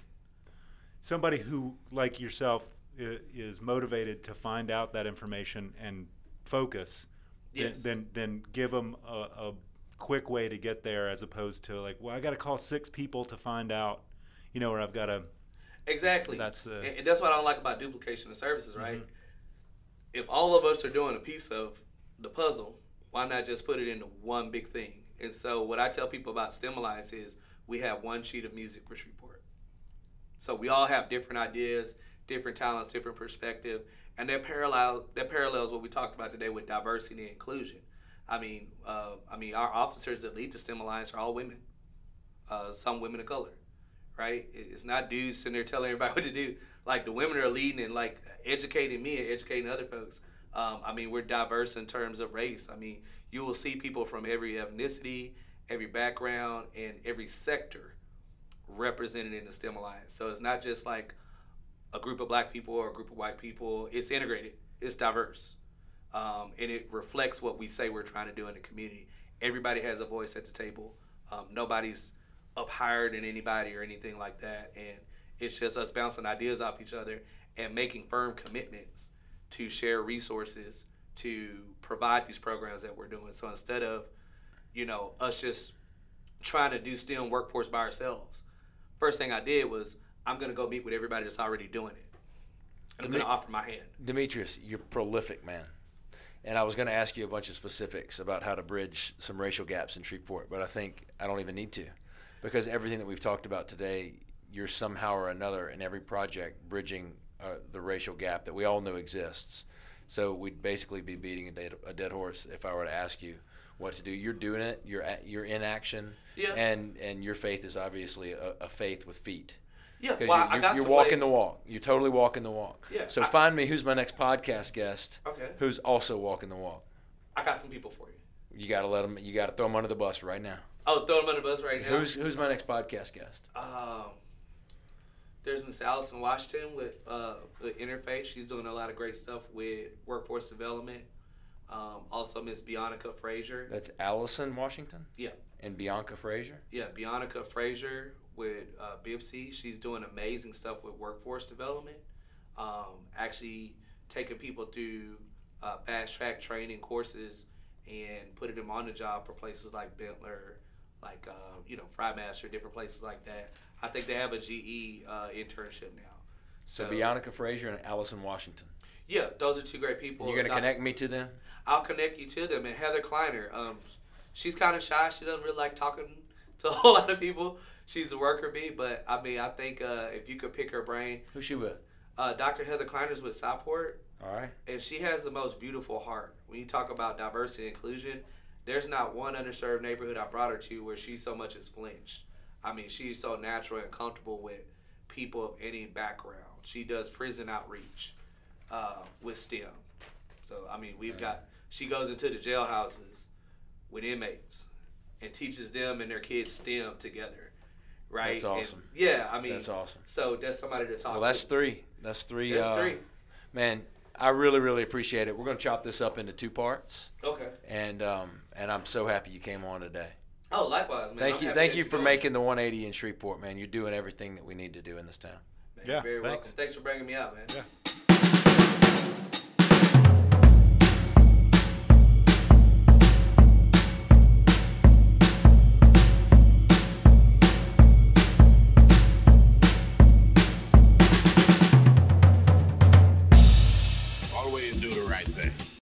somebody who, like yourself, is motivated to find out that information and focus, yes. then, then then give them a, a quick way to get there as opposed to like, well, I got to call six people to find out, you know, or I've got to. Exactly. That's uh, and that's what I don't like about duplication of services, right? Mm-hmm. If all of us are doing a piece of the puzzle, why not just put it into one big thing? And so what I tell people about STEM Alliance is we have one sheet of music for Shreveport. So we all have different ideas, different talents, different perspective, and that parallel that parallels what we talked about today with diversity and inclusion. I mean, uh, I mean, our officers that lead the STEM Alliance are all women, uh, some women of color, right? It's not dudes sitting there telling everybody what to do. Like, the women are leading and, like, educating me and educating other folks. Um, I mean, we're diverse in terms of race. I mean, you will see people from every ethnicity, every background, and every sector represented in the STEM Alliance. So it's not just like a group of black people or a group of white people. It's integrated. It's diverse. Um, and it reflects what we say we're trying to do in the community. Everybody has a voice at the table. Um, nobody's up higher than anybody or anything like that. And it's just us bouncing ideas off each other and making firm commitments to share resources to provide these programs that we're doing. So instead of, you know, us just trying to do STEM workforce by ourselves, first thing I did was I'm going to go meet with everybody that's already doing it. And I'm Dem- going to offer my hand. Demetrius, you're prolific, man. And I was going to ask you a bunch of specifics about how to bridge some racial gaps in Shreveport, but I think I don't even need to, because everything that we've talked about today, you're somehow or another in every project bridging Uh, the racial gap that we all know exists. So we'd basically be beating a dead, a dead horse if I were to ask you what to do. You're doing it. You're at, you're in action. Yeah. And and your faith is obviously a, a faith with feet. Yeah. Because well, you're, you're, you're walking ways. the walk. You're totally walking the walk. Yeah. So I, find me who's my next podcast guest. Okay. Who's also walking the walk. I got some people for you. You gotta let them. You gotta throw them under the bus right now. Oh, throw them under the bus right now. Who's who's my next podcast guest? Um. There's Miss Allison Washington with uh, the Interfaith. She's doing a lot of great stuff with workforce development. Um, also, Miss Bianca Frazier. That's Allison Washington? Yeah. And Bianca Frazier? Yeah, Bianca Frazier with uh, B I P C. She's doing amazing stuff with workforce development. Um, actually taking people through uh, fast-track training courses and putting them on the job for places like Bentler, like, uh, you know, Frymaster, different places like that. I think they have a G E uh, internship now. So, so Bianca Frazier and Allison Washington. Yeah, those are two great people. You're going to connect me to them? I'll connect you to them. And Heather Kleiner, um, she's kind of shy. She doesn't really like talking to a whole lot of people. She's a worker bee, but, I mean, I think uh, if you could pick her brain. Who's she with? Uh, Doctor Heather Kleiner's with Cyport. All right. And she has the most beautiful heart. When you talk about diversity and inclusion, there's not one underserved neighborhood I brought her to where she so much as flinched. I mean, she's so natural and comfortable with people of any background. She does prison outreach uh, with STEM. So, I mean, we've got, she goes into the jailhouses with inmates and teaches them and their kids STEM together, right? That's awesome. And, yeah, I mean. That's awesome. So that's somebody to talk to. Well, that's to. three. That's three. That's uh, three. Man, I really, really appreciate it. We're going to chop this up into two parts. Okay. And um, and I'm so happy you came on today. Oh, likewise, man. Thank I'm you, thank you for going. making the one eighty in Shreveport, man. You're doing everything that we need to do in this town. Man, yeah, you're very thanks. welcome. Thanks for bringing me out, man. Yeah.